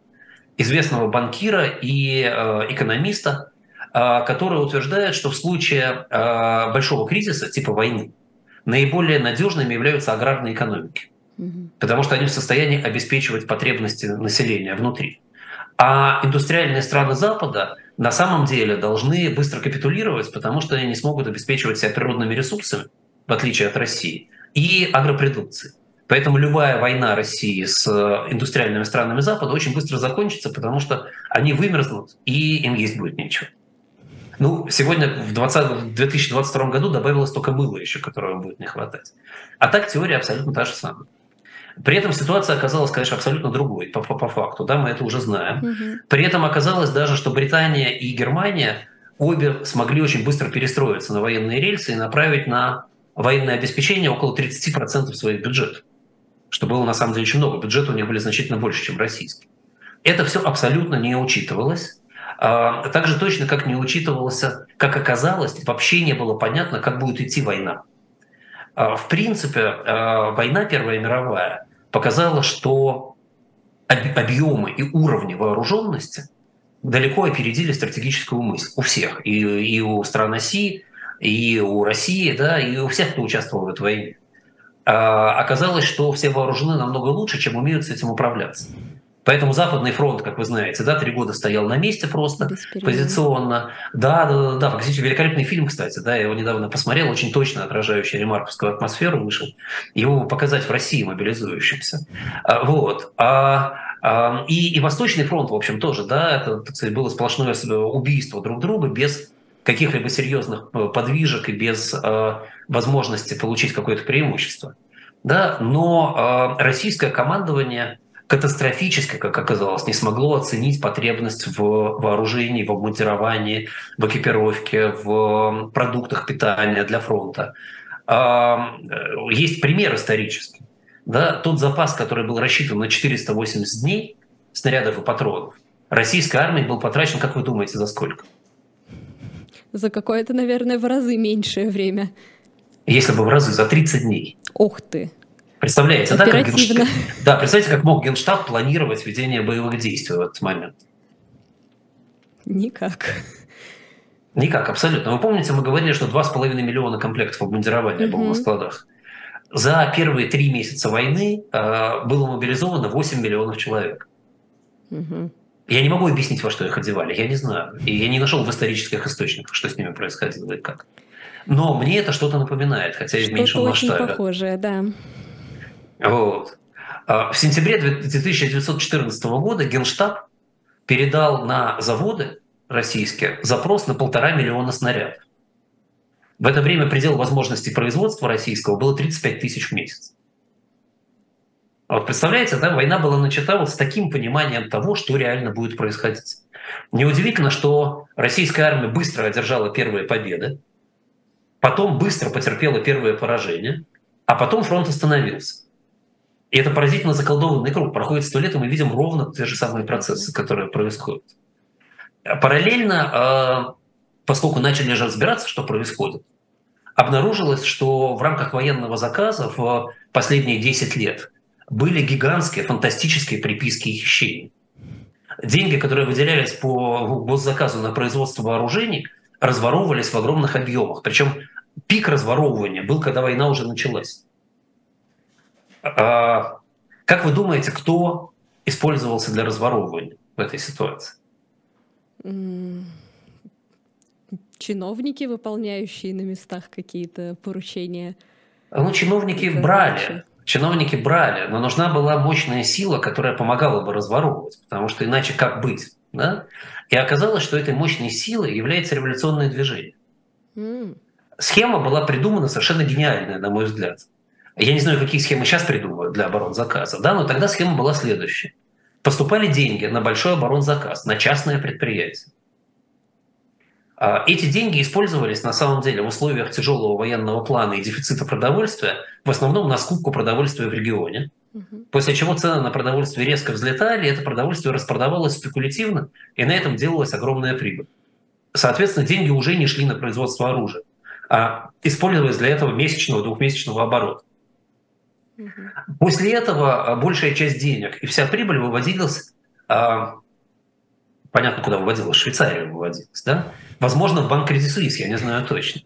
известного банкира и экономиста, который утверждает, что в случае большого кризиса, типа войны, наиболее надежными являются аграрные экономики, угу. потому что они в состоянии обеспечивать потребности населения внутри. А индустриальные страны Запада на самом деле должны быстро капитулировать, потому что они не смогут обеспечивать себя природными ресурсами, в отличие от России, и агропродукцией. Поэтому любая война России с индустриальными странами Запада очень быстро закончится, потому что они вымерзнут, и им есть будет нечего. Ну, сегодня в двадцатом, две тысячи двадцать втором году добавилось только мыло еще, которого будет не хватать. А так теория абсолютно та же самая. При этом ситуация оказалась, конечно, абсолютно другой по, по, по факту, да, мы это уже знаем. Угу. При этом оказалось даже, что Британия и Германия обе смогли очень быстро перестроиться на военные рельсы и направить на военное обеспечение около тридцать процентов своих бюджетов, что было на самом деле очень много. Бюджеты у них были значительно больше, чем российские. Это все абсолютно не учитывалось. Так же точно, как не учитывалось, как оказалось, вообще не было понятно, как будет идти война. В принципе, война Первая мировая показала, что объемы и уровни вооруженности далеко опередили стратегическую мысль у всех, и, и у стран Оси, и у России, да, и у всех, кто участвовал в этой войне. Оказалось, что все вооружены намного лучше, чем умеют с этим управляться. Поэтому Западный фронт, как вы знаете, да, три года стоял на месте просто позиционно. Да, да, да, да. Фактически великолепный фильм, кстати, да, я его недавно посмотрел, очень точно отражающий ремарковскую атмосферу вышел. Его показать в России мобилизующимся. Вот. И, и Восточный фронт, в общем, тоже, да, это, так сказать, было сплошное убийство друг друга без каких-либо серьезных подвижек и без возможности получить какое-то преимущество. Да? Но российское командование катастрофически, как оказалось, не смогло оценить потребность в вооружении, в обмундировании, в экипировке, в продуктах питания для фронта. Есть пример исторический. Да? Тот запас, который был рассчитан на четыреста восемьдесят дней снарядов и патронов, российской армии был потрачен, как вы думаете, за сколько? За какое-то, наверное, в разы меньшее время. Если бы в разы, за тридцать дней. Ох ты! Представляете, да, как Генштаб, да, представляете, как мог Генштаб планировать ведение боевых действий в этот момент? Никак. Никак, абсолютно. Вы помните, мы говорили, что два с половиной миллиона комплектов обмундирования угу. было на складах. За первые три месяца войны э, было мобилизовано восемь миллионов человек. Угу. Я не могу объяснить, во что их одевали, я не знаю. И я не нашел в исторических источниках, что с ними происходило и как. Но мне это что-то напоминает, хотя и в меньшем масштабе. Что-то очень похожее, да. Вот. В сентябре две тысячи четырнадцатого года Генштаб передал на заводы российские запрос на полтора миллиона снарядов. В это время предел возможностей производства российского было тридцать пять тысяч в месяц. Вот представляете, да, война была начата вот с таким пониманием того, что реально будет происходить. Неудивительно, что российская армия быстро одержала первые победы, потом быстро потерпела первые поражения, а потом фронт остановился. И это поразительно заколдованный круг. Проходит сто лет, и мы видим ровно те же самые процессы, которые происходят. Параллельно, поскольку начали же разбираться, что происходит, обнаружилось, что в рамках военного заказа в последние десять лет были гигантские, фантастические приписки и хищения. Деньги, которые выделялись по госзаказу на производство вооружений, разворовывались в огромных объемах. Причем пик разворовывания был, когда война уже началась. Как вы думаете, кто использовался для разворовывания в этой ситуации? Чиновники, выполняющие на местах какие-то поручения. Ну, чиновники брали. Чиновники брали, но нужна была мощная сила, которая помогала бы разворовывать, потому что иначе как быть? Да? И оказалось, что этой мощной силой является революционное движение. Mm. Схема была придумана совершенно гениальная, на мой взгляд. Я не знаю, какие схемы сейчас придумывают для оборонзаказа, да, но тогда схема была следующая. Поступали деньги на большой оборонзаказ, на частное предприятие. Эти деньги использовались на самом деле в условиях тяжелого военного плана и дефицита продовольствия, в основном на скупку продовольствия в регионе, угу. после чего цены на продовольствие резко взлетали, это продовольствие распродавалось спекулятивно, и на этом делалась огромная прибыль. Соответственно, деньги уже не шли на производство оружия, а использовались для этого месячного, двухмесячного оборота. После этого большая часть денег и вся прибыль выводилась, а, понятно, куда выводилась, в Швейцарию выводилась, да? Возможно, в банк Credit Suisse, я не знаю точно.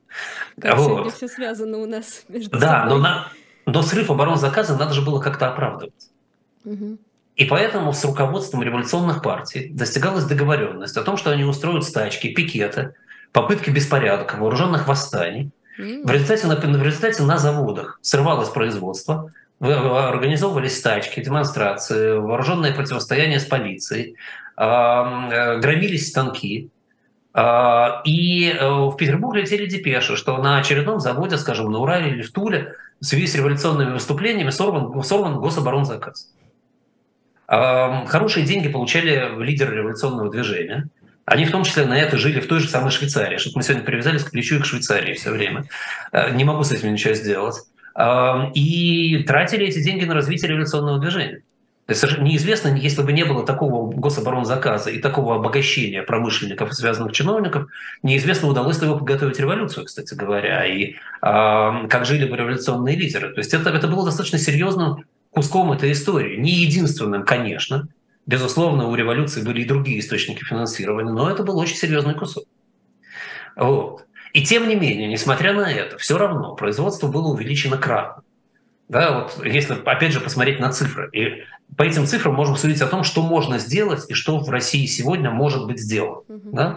Как вот. Сегодня все связано у нас между да, собой. Но, на, но срыв оборонзаказа надо же было как-то оправдывать. Угу. И поэтому с руководством революционных партий достигалась договоренность о том, что они устроят стачки, пикеты, попытки беспорядка, вооруженных восстаний. В результате, в результате на заводах срывалось производство, организовывались стачки, демонстрации, вооруженное противостояние с полицией, громились станки. И в Петербург летели депеши, что на очередном заводе, скажем, на Урале или в Туле в связи с революционными выступлениями сорван, сорван гособоронзаказ. Хорошие деньги получали лидеры революционного движения. Они в том числе на это жили в той же самой Швейцарии. Что-то мы сегодня привязались к плечу и к Швейцарии все время. Не могу с этим ничего сделать. И тратили эти деньги на развитие революционного движения. То есть неизвестно, если бы не было такого гособоронзаказа и такого обогащения промышленников и связанных чиновников, неизвестно, удалось ли бы подготовить революцию, кстати говоря, и э, как жили бы революционные лидеры. То есть это, это было достаточно серьезным куском этой истории. Не единственным, конечно. Безусловно, у революции были и другие источники финансирования, но это был очень серьезный кусок. Вот. И тем не менее, несмотря на это, все равно производство было увеличено кратно. Да, вот если, опять же, посмотреть на цифры. И по этим цифрам можно судить о том, что можно сделать и что в России сегодня может быть сделано. Mm-hmm. Да? В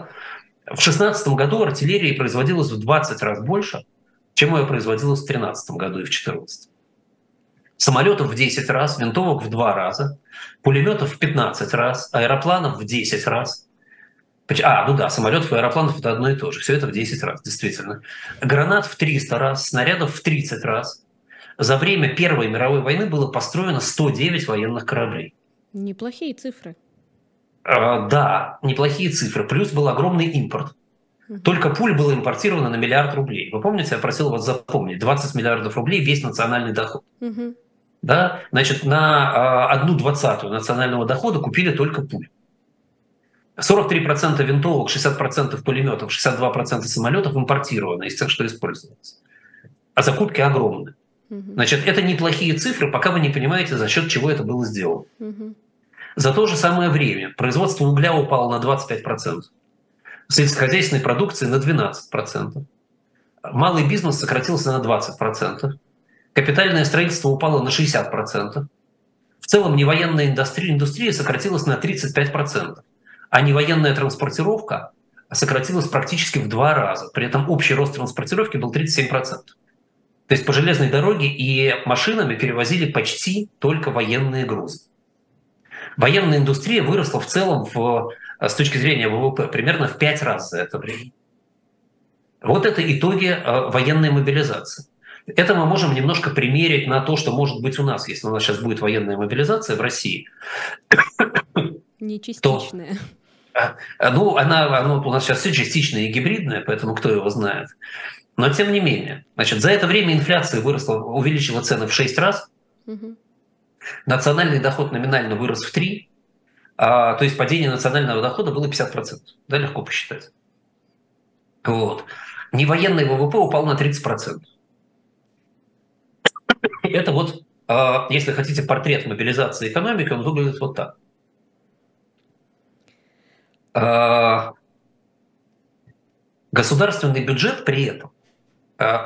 две тысячи шестнадцатом году артиллерии производилось в двадцать раз больше, чем ее производилось в две тысячи тринадцатом году и в две тысячи четырнадцатом. Самолетов в десять раз, винтовок в два раза, пулеметов в пятнадцать раз, аэропланов в десять раз. А, ну да, самолетов и аэропланов — это одно и то же. Все это в десять раз, действительно. Гранат в триста раз, снарядов в тридцать раз. За время Первой мировой войны было построено сто девять военных кораблей. Неплохие цифры. А, да, неплохие цифры. Плюс был огромный импорт. Только пуль было импортировано на миллиард рублей. Вы помните, я просил вас запомнить, двадцать миллиардов рублей весь национальный доход. Угу. Да? Значит, на одну двадцатую национального дохода купили только пуль. сорок три процента винтовок, шестьдесят процентов пулеметов, шестьдесят два процента самолетов импортировано из тех, что использовалось. А закупки огромные. Значит, это неплохие цифры, пока вы не понимаете, за счет чего это было сделано. Угу. За то же самое время производство угля упало на двадцать пять процентов, сельскохозяйственной продукции на двенадцать процентов, малый бизнес сократился на двадцать процентов, капитальное строительство упало на шестьдесят процентов, в целом невоенная индустрия, индустрия сократилась на тридцать пять процентов, а невоенная транспортировка сократилась практически в два раза, при этом общий рост транспортировки был тридцать семь процентов. То есть по железной дороге и машинами перевозили почти только военные грузы. Военная индустрия выросла в целом в, с точки зрения ВВП примерно в пять раз за это время. Вот это итоги военной мобилизации. Это мы можем немножко примерить на то, что может быть у нас, если у нас сейчас будет военная мобилизация в России. Не частичная. То, ну, она, она у нас сейчас все частичная и гибридная, поэтому кто его знает. Но тем не менее, значит, за это время инфляция выросла, увеличила цены в шесть раз, угу. Национальный доход номинально вырос в три, а, то есть падение национального дохода было пятьдесят процентов, да, легко посчитать. Вот. Невоенный ВВП упал на тридцать процентов. Это вот, а, если хотите, портрет мобилизации экономики, он выглядит вот так. А, государственный бюджет при этом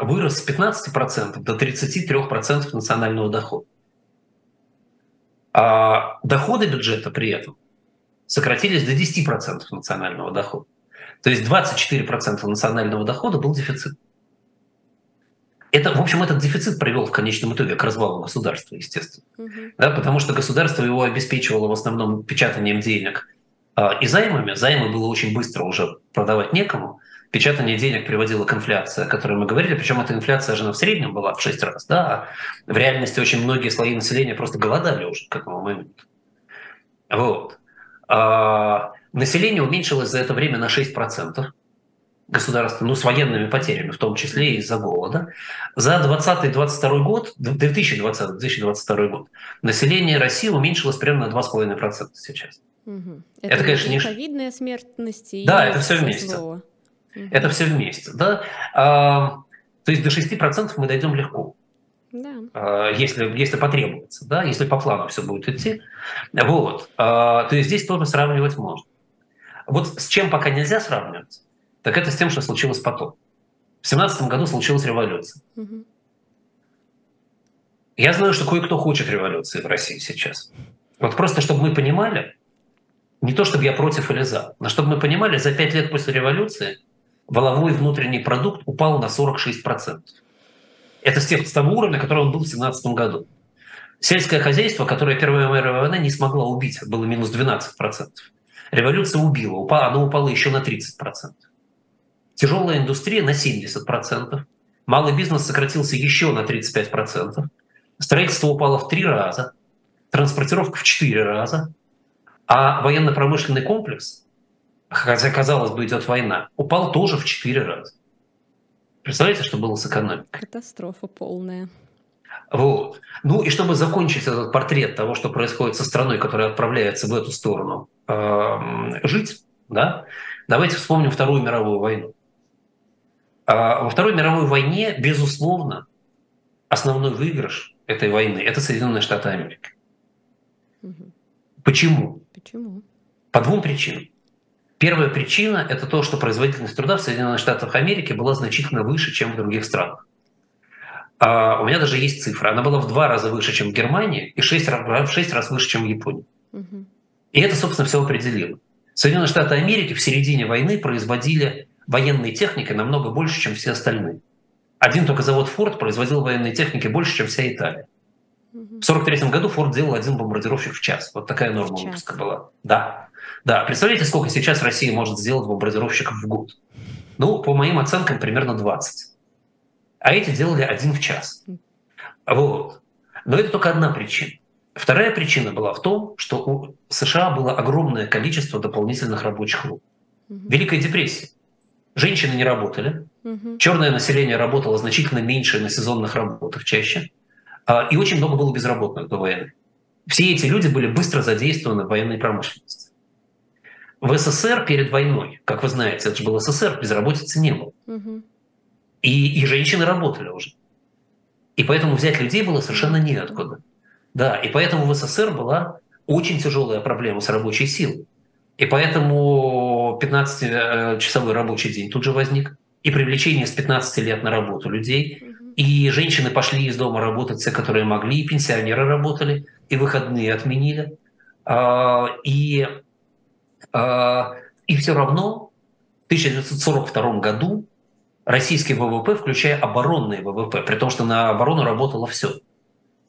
вырос с пятнадцати процентов до тридцати трёх процентов национального дохода. А доходы бюджета при этом сократились до десяти процентов национального дохода. То есть двадцать четыре процента национального дохода был дефицит. Это, в общем, этот дефицит привел в конечном итоге к развалу государства, естественно. Угу. Да, потому что государство его обеспечивало в основном печатанием денег и займами. Займы было очень быстро уже продавать некому. Печатание денег приводило к инфляции, о которой мы говорили, причем эта инфляция же в среднем была в шесть раз, да, а в реальности очень многие слои населения просто голодали уже к этому моменту. Вот. А население уменьшилось за это время на шесть процентов государства, ну, с военными потерями, в том числе и из-за голода. За двадцатый двадцать второй год, две тысячи двадцатый — две тысячи двадцать второй год, население России уменьшилось примерно на два с половиной процента сейчас. Угу. Это, это, конечно, не ковидная смертность и... Да, это все вместе. Это все вместе, да? А, то есть до шести процентов мы дойдем легко, да. а, если, если потребуется, да, если по плану все будет идти. Вот. А, то есть здесь тоже сравнивать можно. Вот с чем пока нельзя сравнивать, так это с тем, что случилось потом. В семнадцатом году случилась революция. Угу. Я знаю, что кое-кто хочет революции в России сейчас. Вот просто, чтобы мы понимали, не то, чтобы я против или за, но чтобы мы понимали, за пять лет после революции валовой внутренний продукт упал на сорок шесть процентов. Это с, тех, с того уровня, который он был в две тысячи семнадцатом году. Сельское хозяйство, которое Первая мировая война не смогла убить, было минус двенадцать процентов. Революция убила, упала, оно упало еще на тридцать процентов. Тяжелая индустрия на семьдесят процентов. Малый бизнес сократился еще на тридцать пять процентов. Строительство упало в три раза, транспортировка в четыре раза, а военно-промышленный комплекс, хотя, казалось бы, идет война, упал тоже в четыре раза. Представляете, что было с экономикой? Катастрофа полная. Вот. Ну и чтобы закончить этот портрет того, что происходит со страной, которая отправляется в эту сторону жить, да, давайте вспомним Вторую мировую войну. Во Второй мировой войне, безусловно, основной выигрыш этой войны – это Соединенные Штаты Америки. Угу. Почему? Почему? По двум причинам. Первая причина – это то, что производительность труда в Соединенных Штатах Америки была значительно выше, чем в других странах. У меня даже есть цифра. Она была в два раза выше, чем в Германии, и в шесть раз, в шесть раз выше, чем в Японии. Угу. И это, собственно, все определило. Соединенные Штаты Америки в середине войны производили военной техники намного больше, чем все остальные. Один только завод «Форд» производил военной техники больше, чем вся Италия. Угу. В сорок третьем году «Форд» делал один бомбардировщик в час. Вот такая норма выпуска была. Да. Да. Представляете, сколько сейчас Россия может сделать бомбардировщиков в год? Ну, по моим оценкам, примерно двадцать. А эти делали один в час. Вот. Но это только одна причина. Вторая причина была в том, что у США было огромное количество дополнительных рабочих рук. Угу. Великая депрессия. Женщины не работали, угу. черное население работало значительно меньше на сезонных работах чаще, и очень много было безработных до войны. Все эти люди были быстро задействованы в военной промышленности. В СССР перед войной, как вы знаете, это же был СССР, безработицы не было. Угу. И, и женщины работали уже. И поэтому взять людей было совершенно неоткуда. Да, и поэтому в СССР была очень тяжелая проблема с рабочей силой. И поэтому пятнадцатичасовой рабочий день тут же возник, и привлечение с пятнадцати лет на работу людей, и женщины пошли из дома работать, все, которые могли, и пенсионеры работали, и выходные отменили. И, и все равно в тысяча девятьсот сорок втором году российский ВВП, включая оборонные ВВП, при том, что на оборону работало все,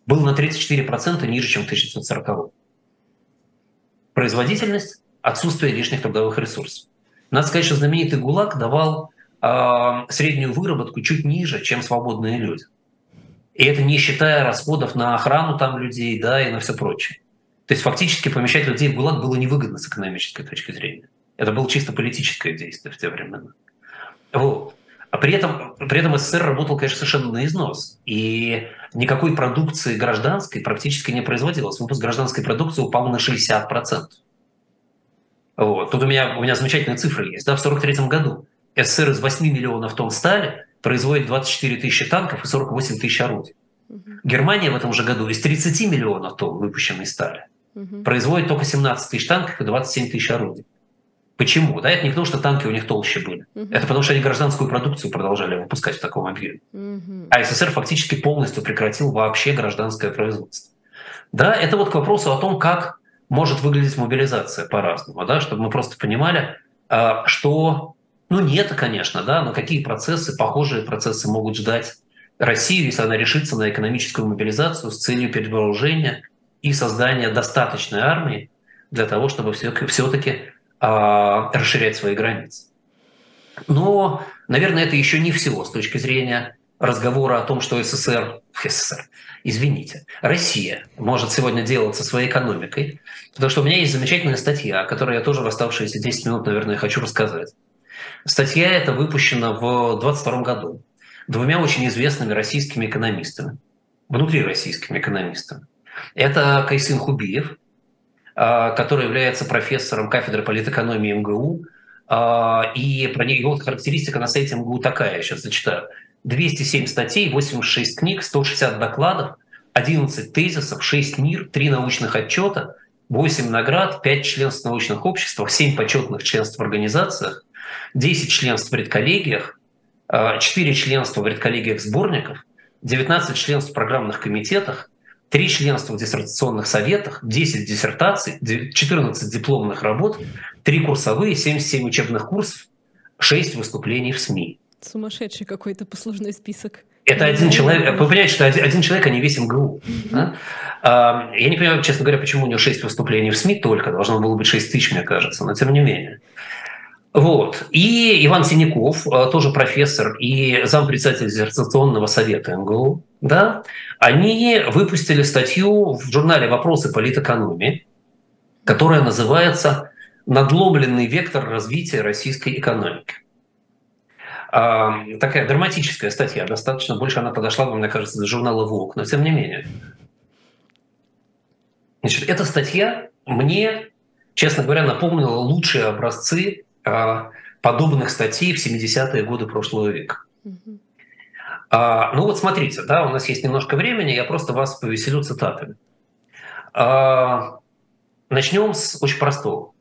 был на тридцать четыре процента ниже, чем в тысяча девятьсот сороковом. Производительность, отсутствие лишних трудовых ресурсов. Надо сказать, что знаменитый ГУЛАГ давал э, среднюю выработку чуть ниже, чем свободные люди. И это не считая расходов на охрану там людей, да, и на все прочее. То есть фактически помещать людей в ГУЛАГ было невыгодно с экономической точки зрения. Это было чисто политическое действие в те времена. Вот. А при этом, при этом СССР работал, конечно, совершенно на износ. И никакой продукции гражданской практически не производилось. Выпуск гражданской продукции упал на шестьдесят процентов. Вот. Тут у меня, у меня замечательные цифры есть. Да, в сорок третьем году СССР из восьми миллионов тонн стали производит двадцать четыре тысячи танков и сорок восемь тысяч орудий. Угу. Германия в этом же году из тридцати миллионов тонн выпущенной стали угу. производит только семнадцать тысяч танков и двадцать семь тысяч орудий. Почему? Да, это не потому, что танки у них толще были. Угу. Это потому, что они гражданскую продукцию продолжали выпускать в таком объеме. Угу. А СССР фактически полностью прекратил вообще гражданское производство. Да, это вот к вопросу о том, как может выглядеть мобилизация по-разному, да, чтобы мы просто понимали, что, ну не это, конечно, да, но какие процессы, похожие процессы могут ждать Россию, если она решится на экономическую мобилизацию с целью перевооружения и создания достаточной армии для того, чтобы все-таки расширять свои границы. Но, наверное, это еще не все с точки зрения разговора о том, что СССР, СССР, извините, Россия может сегодня делать со своей экономикой, потому что у меня есть замечательная статья, о которой я тоже в оставшиеся десять минут, наверное, хочу рассказать. Статья эта выпущена в двадцать втором году двумя очень известными российскими экономистами, внутрироссийскими экономистами. Это Кайсын Хубиев, который является профессором кафедры политэкономии МГУ, и про него характеристика на сайте МГУ такая, я сейчас зачитаю. двести семь статей, восемьдесят шесть книг, сто шестьдесят докладов, одиннадцать тезисов, шесть МИР, три научных отчета, восемь наград, пять членств в научных обществах, семь почетных членств в организациях, десять членств в редколлегиях, четыре членства в редколлегиях сборников, девятнадцать членств в программных комитетах, три членства в диссертационных советах, десять диссертаций, четырнадцать дипломных работ, три курсовые, семьдесят семь учебных курсов, шесть выступлений в СМИ. Сумасшедший какой-то послужной список. Это один человек, вы понимаете, что один человек, а не весь МГУ. Mm-hmm. Да? Я не понимаю, честно говоря, почему у него шесть выступлений в СМИ только, должно было быть шесть тысяч, мне кажется, но тем не менее. Вот. И Иван Синяков, тоже профессор и зампредседатель диссертационного совета МГУ, да, они выпустили статью в журнале «Вопросы политэкономии», которая называется «Надломленный вектор развития российской экономики». Такая драматическая статья, достаточно, больше она подошла, мне кажется, до журнала «Волк», но тем не менее. Значит, эта статья мне, честно говоря, напомнила лучшие образцы подобных статей в семидесятые годы прошлого века. Mm-hmm. а, ну вот смотрите, да, у нас есть немножко времени, я просто вас повеселю цитатами. А, начнем с очень простого.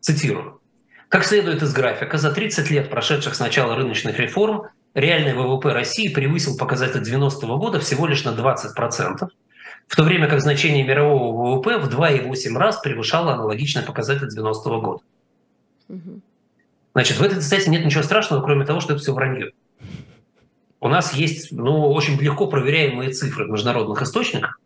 Цитирую. Как следует из графика, за тридцать лет, прошедших с начала рыночных реформ, реальный ВВП России превысил показатель девяностого года всего лишь на двадцать процентов, в то время как значение мирового ВВП в два и восемь раз превышало аналогичный показатель девяностого года. Mm-hmm. Значит, в этой статье нет ничего страшного, кроме того, что это все вранье. У нас есть, ну, очень легко проверяемые цифры в международных источниках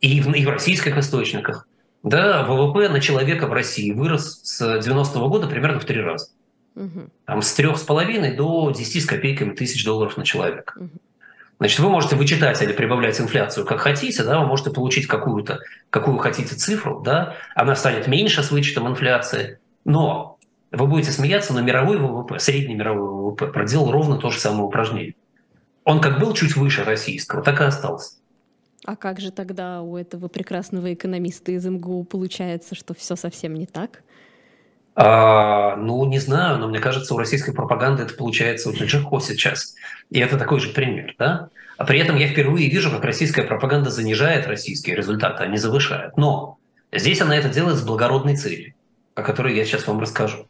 и в, и в российских источниках. Да, ВВП на человека в России вырос с девяностого года примерно в три раза. Угу. Там, с трёх с половиной до десяти с копейками тысяч долларов на человека. Угу. Значит, вы можете вычитать или прибавлять инфляцию как хотите, да, вы можете получить какую-то, какую хотите цифру, да, она станет меньше с вычетом инфляции, но... Вы будете смеяться, но мировой ВВП, средний мировой ВВП проделал ровно то же самое упражнение. Он как был чуть выше российского, так и остался. А как же тогда у этого прекрасного экономиста из МГУ получается, что все совсем не так? А, ну, не знаю, но мне кажется, у российской пропаганды это получается очень легко сейчас. И это такой же пример, да? А при этом я впервые вижу, как российская пропаганда занижает российские результаты, а не завышает. Но здесь она это делает с благородной целью, о которой я сейчас вам расскажу.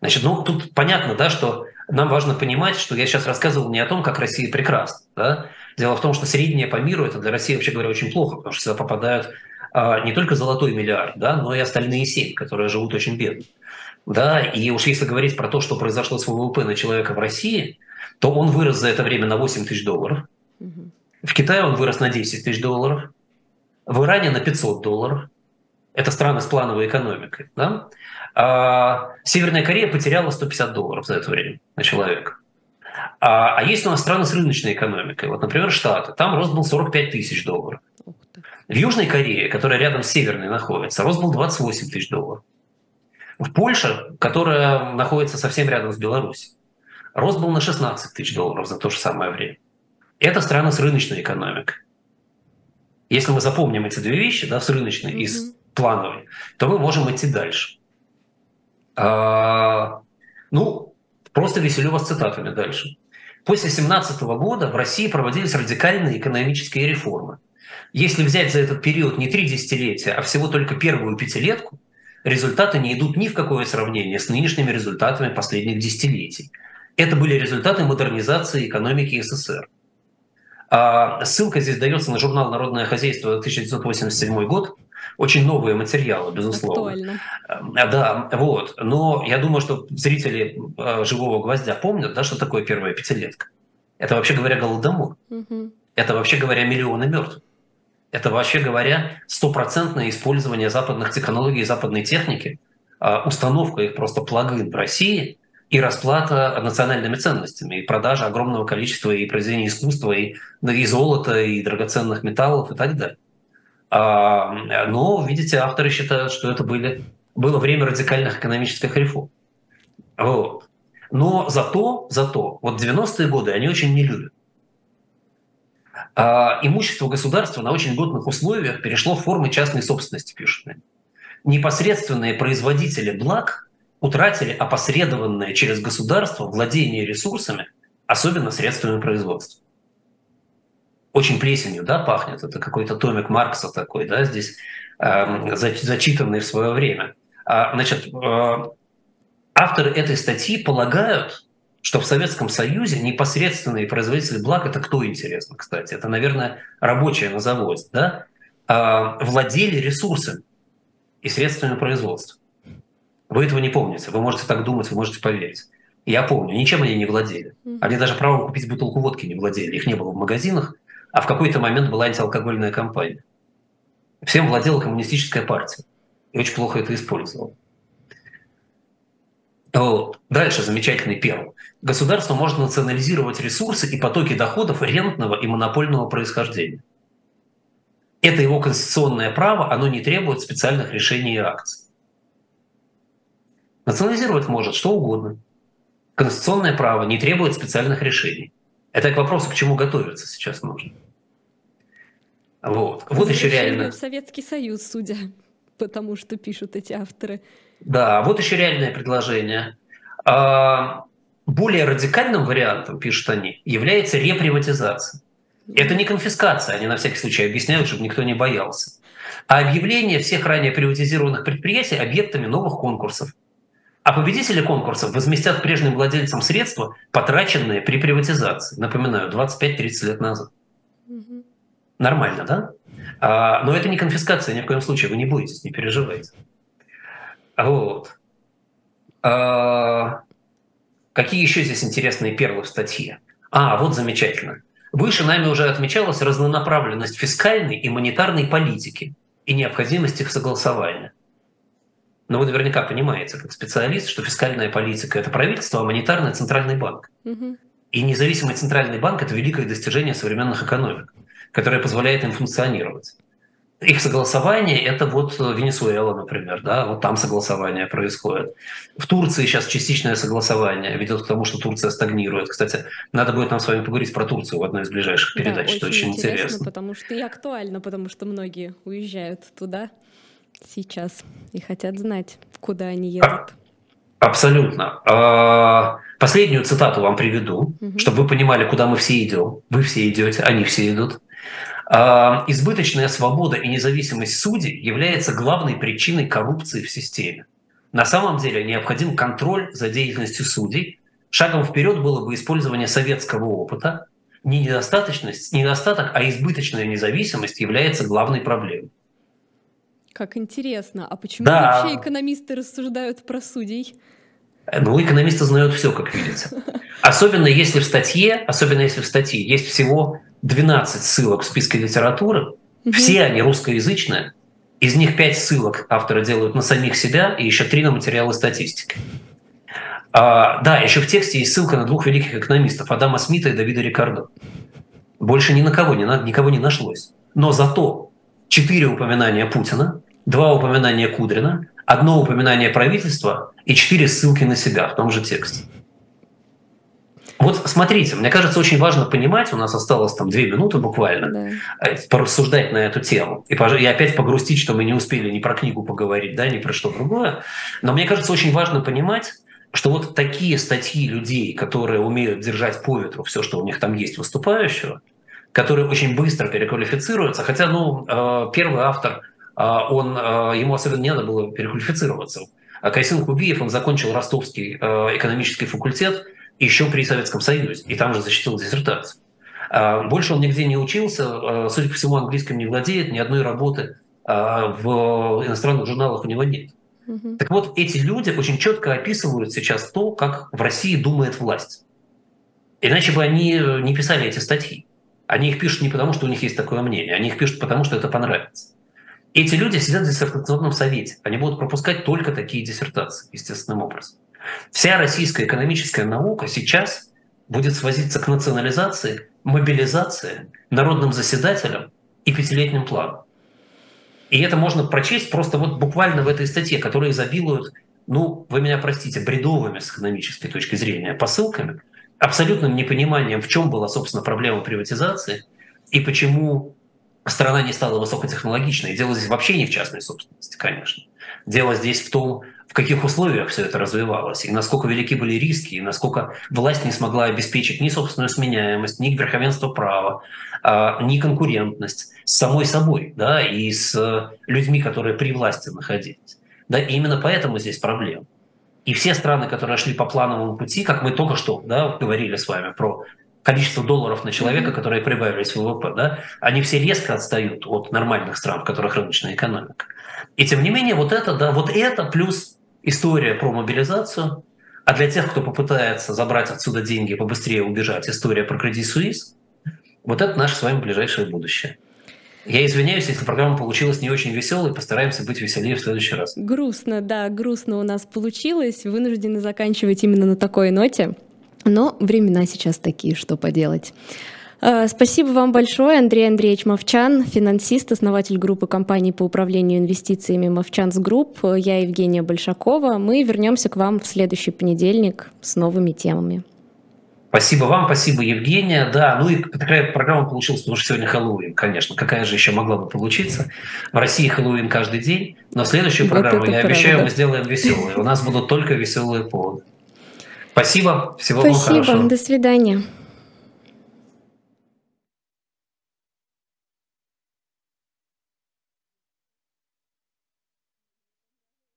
Значит, ну тут понятно, да, что нам важно понимать, что я сейчас рассказывал не о том, как Россия прекрасна. Да? Дело в том, что среднее по миру это для России, вообще говоря, очень плохо, потому что сюда попадают а, не только золотой миллиард, да, но и остальные семь, которые живут очень бедно. Да? И уж если говорить про то, что произошло с ВВП на человека в России, то он вырос за это время на восемь тысяч долларов. Угу. В Китае он вырос на десять тысяч долларов. В Иране на пятьсот долларов. Это страны с плановой экономикой. Да? А Северная Корея потеряла сто пятьдесят долларов за это время на человека. А, а есть у нас страны с рыночной экономикой. Вот, например, Штаты. Там рост был сорок пять тысяч долларов. В Южной Корее, которая рядом с Северной находится, рост был двадцать восемь тысяч долларов. В Польше, которая находится совсем рядом с Беларусью, рост был на шестнадцать тысяч долларов за то же самое время. Это страны с рыночной экономикой. Если мы запомним эти две вещи, да, с рыночной и с mm-hmm. плановой, то мы можем идти дальше. А, ну, просто веселю вас цитатами дальше. После семнадцатого года в России проводились радикальные экономические реформы. Если взять за этот период не три десятилетия, а всего только первую пятилетку, результаты не идут ни в какое сравнение с нынешними результатами последних десятилетий. Это были результаты модернизации экономики СССР. А, ссылка здесь дается на журнал «Народное хозяйство» тысяча девятьсот восемьдесят седьмой год. Очень новые материалы, безусловно. Актуально. Да, вот. Но я думаю, что зрители «Живого гвоздя» помнят, да, что такое первая пятилетка. Это, вообще говоря, голодомор. Угу. Это, вообще говоря, миллионы мертвых. Это, вообще говоря, стопроцентное использование западных технологий и западной техники, установка их просто плагин в России и расплата национальными ценностями, и продажа огромного количества и произведений искусства, и, и золота, и драгоценных металлов, и так далее. Но, видите, авторы считают, что это были, было время радикальных экономических реформ. Вот. Но зато, зато, вот девяностые годы они очень не любят. А имущество государства на очень годных условиях перешло в формы частной собственности, пишут. Непосредственные производители благ утратили опосредованное через государство владение ресурсами, особенно средствами производства. Очень плесенью, да, пахнет. Это какой-то томик Маркса такой, да, здесь э, зачитанный в свое время. А, значит, э, авторы этой статьи полагают, что в Советском Союзе непосредственные производители благ, это кто, интересно, кстати, это, наверное, рабочие на заводе, да, э, владели ресурсами и средствами производства. Вы этого не помните, вы можете так думать, вы можете поверить. Я помню, ничем они не владели. Они даже правом купить бутылку водки не владели, их не было в магазинах. А в какой-то момент была антиалкогольная кампания. Всем владела коммунистическая партия. И очень плохо это использовала. Вот. Дальше замечательный первый. Государство может национализировать ресурсы и потоки доходов рентного и монопольного происхождения. Это его конституционное право, оно не требует специальных решений и акций. Национализировать может что угодно. Конституционное право не требует специальных решений. Это к вопросу, к чему готовиться сейчас нужно. Вот, вот еще реально... в Советский Союз, судя по тому, что пишут эти авторы. Да, вот еще реальное предложение. Более радикальным вариантом, пишут они, является реприватизация. Это не конфискация, они на всякий случай объясняют, чтобы никто не боялся. А объявление всех ранее приватизированных предприятий объектами новых конкурсов. А победители конкурсов возместят прежним владельцам средства, потраченные при приватизации. Напоминаю, двадцать пять - тридцать лет назад. Угу. Нормально, да? А, но это не конфискация, ни в коем случае. Вы не бойтесь, не переживайте. Вот. А, какие еще здесь интересные перлы в статье? А, вот замечательно. Выше нами уже отмечалась разнонаправленность фискальной и монетарной политики и необходимость их согласования. Но вы наверняка понимаете, как специалист, что фискальная политика – это правительство, а монетарный – центральный банк. Угу. И независимый центральный банк – это великое достижение современных экономик, которое позволяет им функционировать. Их согласование – это вот Венесуэла, например, да, вот там согласование происходит. В Турции сейчас частичное согласование ведет к тому, что Турция стагнирует. Кстати, надо будет нам с вами поговорить про Турцию в одной из ближайших передач, да, что очень интересно, интересно. Потому что и актуально, потому что многие уезжают туда сейчас и хотят знать, куда они едут. Абсолютно. Последнюю цитату вам приведу, угу. чтобы вы понимали, куда мы все идем. Вы все идете, они все идут. Избыточная свобода и независимость судей является главной причиной коррупции в системе. На самом деле необходим контроль за деятельностью судей. Шагом вперед было бы использование советского опыта. Не недостаточность, недостаток, а избыточная независимость является главной проблемой. Как интересно, а почему да. вообще экономисты рассуждают про судей? Ну, экономисты знают все, как видите. Особенно если в статье, особенно если в статье есть всего двенадцать ссылок в списке литературы, угу. все они русскоязычные, из них пять ссылок авторы делают на самих себя и еще три на материалы статистики. А, да, еще в тексте есть ссылка на двух великих экономистов, Адама Смита и Давида Рикардо. Больше ни на кого, ни на, никого не нашлось. Но зато четыре упоминания Путина, два упоминания Кудрина, одно упоминание правительства и четыре ссылки на себя в том же тексте. Вот смотрите, мне кажется, очень важно понимать, у нас осталось там две минуты буквально, да. порассуждать на эту тему. И, и опять погрустить, что мы не успели ни про книгу поговорить, да, ни про что другое. Но мне кажется, очень важно понимать, что вот такие статьи людей, которые умеют держать по ветру все, что у них там есть выступающего, которые очень быстро переквалифицируются, хотя, ну, первый автор... Он, ему особенно не надо было переквалифицироваться. Кайсын Хубиев, он закончил Ростовский экономический факультет еще при Советском Союзе, и там же защитил диссертацию. Больше он нигде не учился, судя по всему, английским не владеет, ни одной работы в иностранных журналах у него нет. Угу. Так вот, эти люди очень четко описывают сейчас то, как в России думает власть. Иначе бы они не писали эти статьи. Они их пишут не потому, что у них есть такое мнение, они их пишут потому, что это понравится. Эти люди сидят в диссертационном совете. Они будут пропускать только такие диссертации, естественным образом. Вся российская экономическая наука сейчас будет свозиться к национализации, мобилизации, народным заседателям и пятилетним планам. И это можно прочесть просто вот буквально в этой статье, которые изобилуют, ну, вы меня простите, бредовыми с экономической точки зрения посылками, абсолютным непониманием, в чем была, собственно, проблема приватизации и почему... Страна не стала высокотехнологичной. Дело здесь вообще не в частной собственности, конечно. Дело здесь в том, в каких условиях все это развивалось, и насколько велики были риски, и насколько власть не смогла обеспечить ни собственную сменяемость, ни верховенство права, ни конкурентность с самой собой, да, и с людьми, которые при власти находились. Да, и именно поэтому здесь проблема. И все страны, которые шли по плановому пути, как мы только что, да, говорили с вами про... количество долларов на человека, которые прибавились в ВВП, да, они все резко отстают от нормальных стран, в которых рыночная экономика. И тем не менее, вот это, да, вот это плюс история про мобилизацию, а для тех, кто попытается забрать отсюда деньги и побыстрее убежать, история про Credit Suisse, вот это наше с вами ближайшее будущее. Я извиняюсь, если программа получилась не очень веселой, постараемся быть веселее в следующий раз. Грустно, да, грустно у нас получилось. Вынуждены заканчивать именно на такой ноте. Но времена сейчас такие, что поделать. Спасибо вам большое, Андрей Андреевич Мовчан, финансист, основатель группы компаний по управлению инвестициями «Мовчанс Групп». Я Евгения Большакова. Мы вернемся к вам в следующий понедельник с новыми темами. Спасибо вам, спасибо, Евгения. Да, ну и такая программа получилась, потому что сегодня Хэллоуин, конечно. Какая же еще могла бы получиться? В России Хэллоуин каждый день, но следующую программу, вот я правда. Обещаю, мы сделаем веселую. У нас будут только веселые поводы. Спасибо, всего вам хорошего. Спасибо, до свидания.